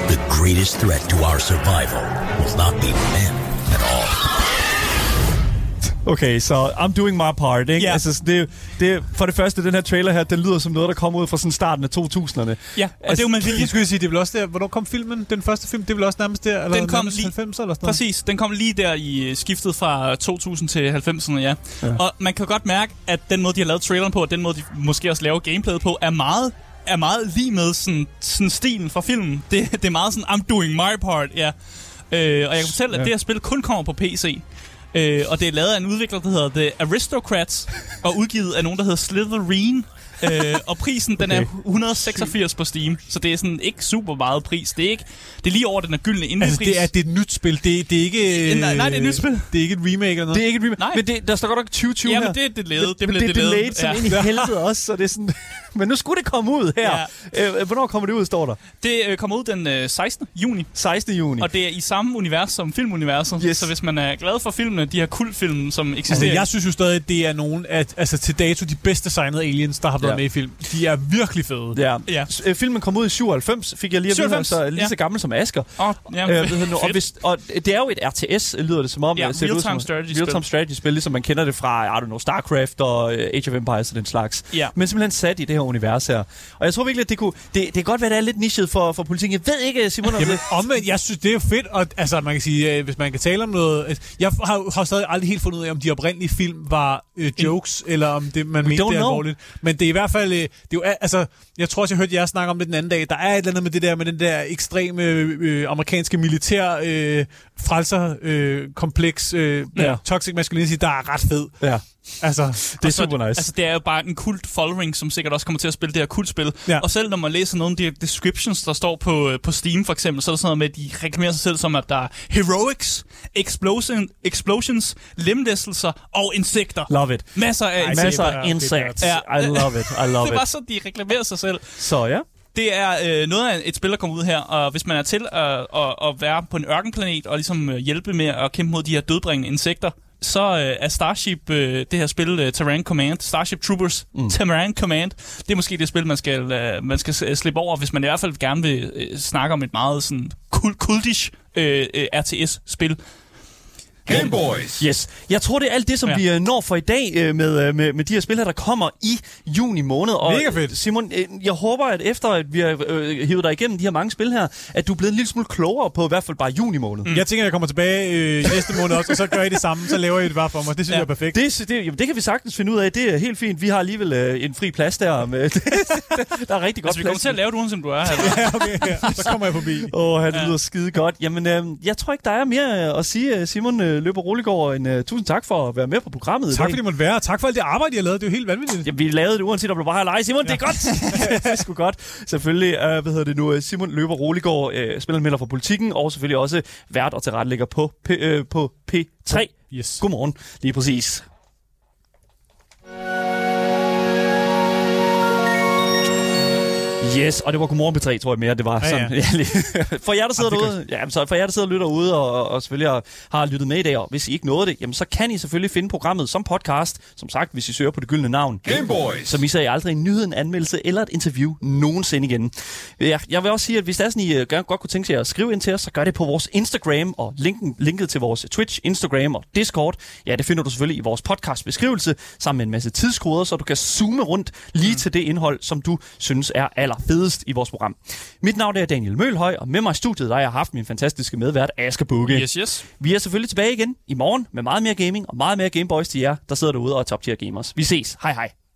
The greatest threat to our survival will not be men at all. Okay, så so I'm doing my part, ikke? Yeah. Altså, det, det, for det første, den her trailer her, den lyder som noget, der kommer ud fra sådan starten af to tusinderne. Ja, og altså, det er jo man vildt. Jeg skulle sige, det blev også der, hvornår kom filmen? Den første film, det blev også nærmest der, eller den kom nærmest lige, halvfemserne eller sådan noget? Præcis, den kom lige der i skiftet fra to tusind til halvfemserne, ja. ja. Og man kan godt mærke, at den måde, de har lavet traileren på, og den måde, de måske også laver gameplayet på, er meget... er meget lige med sådan, sådan stilen fra filmen. Det, det er meget sådan, I'm doing my part, ja. Øh, og jeg kan fortælle, at det her spil kun kommer på P C. Øh, og det er lavet af en udvikler, der hedder The Aristocrats, og udgivet af nogen, der hedder Slitherine. Øh, og prisen, okay. Den er et hundrede og seksogfirs på Steam, så det er sådan ikke super meget pris. Det er, ikke, det er lige over den her gyldne indepris. Altså, det er, det er et nyt spil. Det, det er ikke... Øh, nej, nej, det er et nyt spil. Det er ikke et remake eller noget. Det er ikke et remake. Nej. Men det, der står godt nok tyve tyve ja, her. Ja, men det er delayed. Det, det, det, det er delayed som ind i helvede også, så det er sådan... Men nu skulle det komme ud her. Ja. Øh, hvornår kommer det ud, står der? Det øh, kommer ud den øh, sekstende juni. sekstende juni. Og det er i samme univers som filmuniverset. Yes. Så hvis man er glad for filmene, de her kultfilm, som eksisterer... Altså, jeg synes jo stadig, det er nogen af altså, til dato de bedst designede aliens, der har været ja. Med i film. De er virkelig fede. Ja. ja. Øh, filmen kom ud i syvoghalvfems, fik jeg lige at vide, så lige ja. Så gammel som Asger. Oh, jamen, øh, ved og, hvis, og det er jo et R T S, lyder det som om. Ja, real-time strategy-spil. Real-time strategy-spil, ligesom man kender det fra, I don't know, StarCraft og Age of Empires og den slags. Ja. Men simpelthen sat i det her univers her. Og jeg tror virkelig, at det kunne... Det, det kan godt være, det er lidt nichet for, for politikken. Jeg ved ikke, Simon... Jamen, omvendt, jeg synes, det er fedt, og altså, man kan sige, hvis man kan tale om noget... Jeg har, har stadig aldrig helt fundet ud af, om de oprindelige film var øh, jokes, In, eller om det, man mente, det er alvorligt. Men det er i hvert fald... Det er jo, altså, jeg tror også, jeg hørte jer snakke om det den anden dag. Der er et eller andet med det der, med den der ekstreme øh, amerikanske militær øh, frelser øh, kompleks øh, ja. Toxic masculinity, der er ret fed. Ja. Altså, det er så, super nice. Altså, det er jo bare en kult following, som sikkert også kommer til at spille det her kultspil. Ja. Og selv når man læser nogle af de descriptions, der står på, på Steam for eksempel, så er der sådan noget med, at de reklamerer sig selv som, at der er heroics, explosion, explosions, lemlæstelser og insekter. Love it. Masser af I insekter. Masser af insekter. Ja. I love it. I love it. Det var så, de reklamerer sig selv. Så ja. Det er øh, noget af et spil, der kommer ud her, og hvis man er til at, at, at være på en ørkenplanet og ligesom hjælpe med at kæmpe mod de her dødbringende insekter, så øh, er Starship, øh, det her spil, øh, Terran Command, Starship Troopers mm. Terran Command, det er måske det spil, man skal, øh, man skal slippe over, hvis man i hvert fald gerne vil øh, snakke om et meget sådan kultish øh, øh, R T S-spil. Game Boys. Yes. Jeg tror, det er alt det, som ja. Vi når for i dag med, med, med de her spil her, der kommer i juni måned. Og mega fedt. Simon, jeg håber, at efter at vi har øh, hivet dig igennem de her mange spil her, at du er blevet en lille smule klogere på i hvert fald bare juni måned. Mm. Jeg tænker, jeg kommer tilbage øh, næste måned også, og så gør I det samme, så laver I det bare for mig. Det synes ja. Jeg er perfekt. Det, det, jamen, det kan vi sagtens finde ud af. Det er helt fint. Vi har alligevel øh, en fri plads der. Med, der er rigtig godt altså, vi plads. Vi kommer til at lave det, uanset du er. ja, okay. Ja. Så kommer jeg forbi. Åh, oh, det lyder ja. Skide godt. Jamen, øh, jeg tror ikke, der er mere at sige, Simon øh, Løber Roligård, en uh, tusind tak for at være med på programmet. Tak fordi I måtte være, og tak for alt det arbejde, I har lavet. Det er jo helt vanvittigt. Jamen, vi lavede det uanset om du var her eller ej. Simon, ja. Det er godt. Det er sgu godt. Selvfølgelig, uh, hvad hedder det nu, Simon Løber Roligård, uh, spilleranmelder for Politiken, og selvfølgelig også vært og tilrettelægger på, P- uh, på P tre. Yes. Godmorgen, lige præcis. Yes, og det var godmorgen på tre, tror jeg mere, det var ja, sådan. Ja. for jer, der sidder ja, derude, ja, så for jer, der sidder og lytter ude og, og selvfølgelig har lyttet med i dag, og hvis I ikke nåede det, jamen, så kan I selvfølgelig finde programmet som podcast, som sagt, hvis I søger på det gyldne navn. Game Boys! Så misser I aldrig en nyhed, en anmeldelse eller et interview nogensinde igen. Ja, jeg vil også sige, at hvis der er sådan, I gør, godt kunne tænke jer at skrive ind til os, så gør det på vores Instagram, og linken, linket til vores Twitch, Instagram og Discord, ja, det finder du selvfølgelig i vores podcastbeskrivelse, sammen med en masse tidskoder, så du kan zoome rundt lige mm. til det indhold, som du synes er aller er fedest i vores program. Mit navn er Daniel Mølhøj, og med mig i studiet der har jeg haft min fantastiske medvært Asger Bukke. Yes, yes. Vi er selvfølgelig tilbage igen i morgen med meget mere gaming og meget mere Gameboys til jer, der sidder derude og er top tier gamers. Vi ses. Hej hej.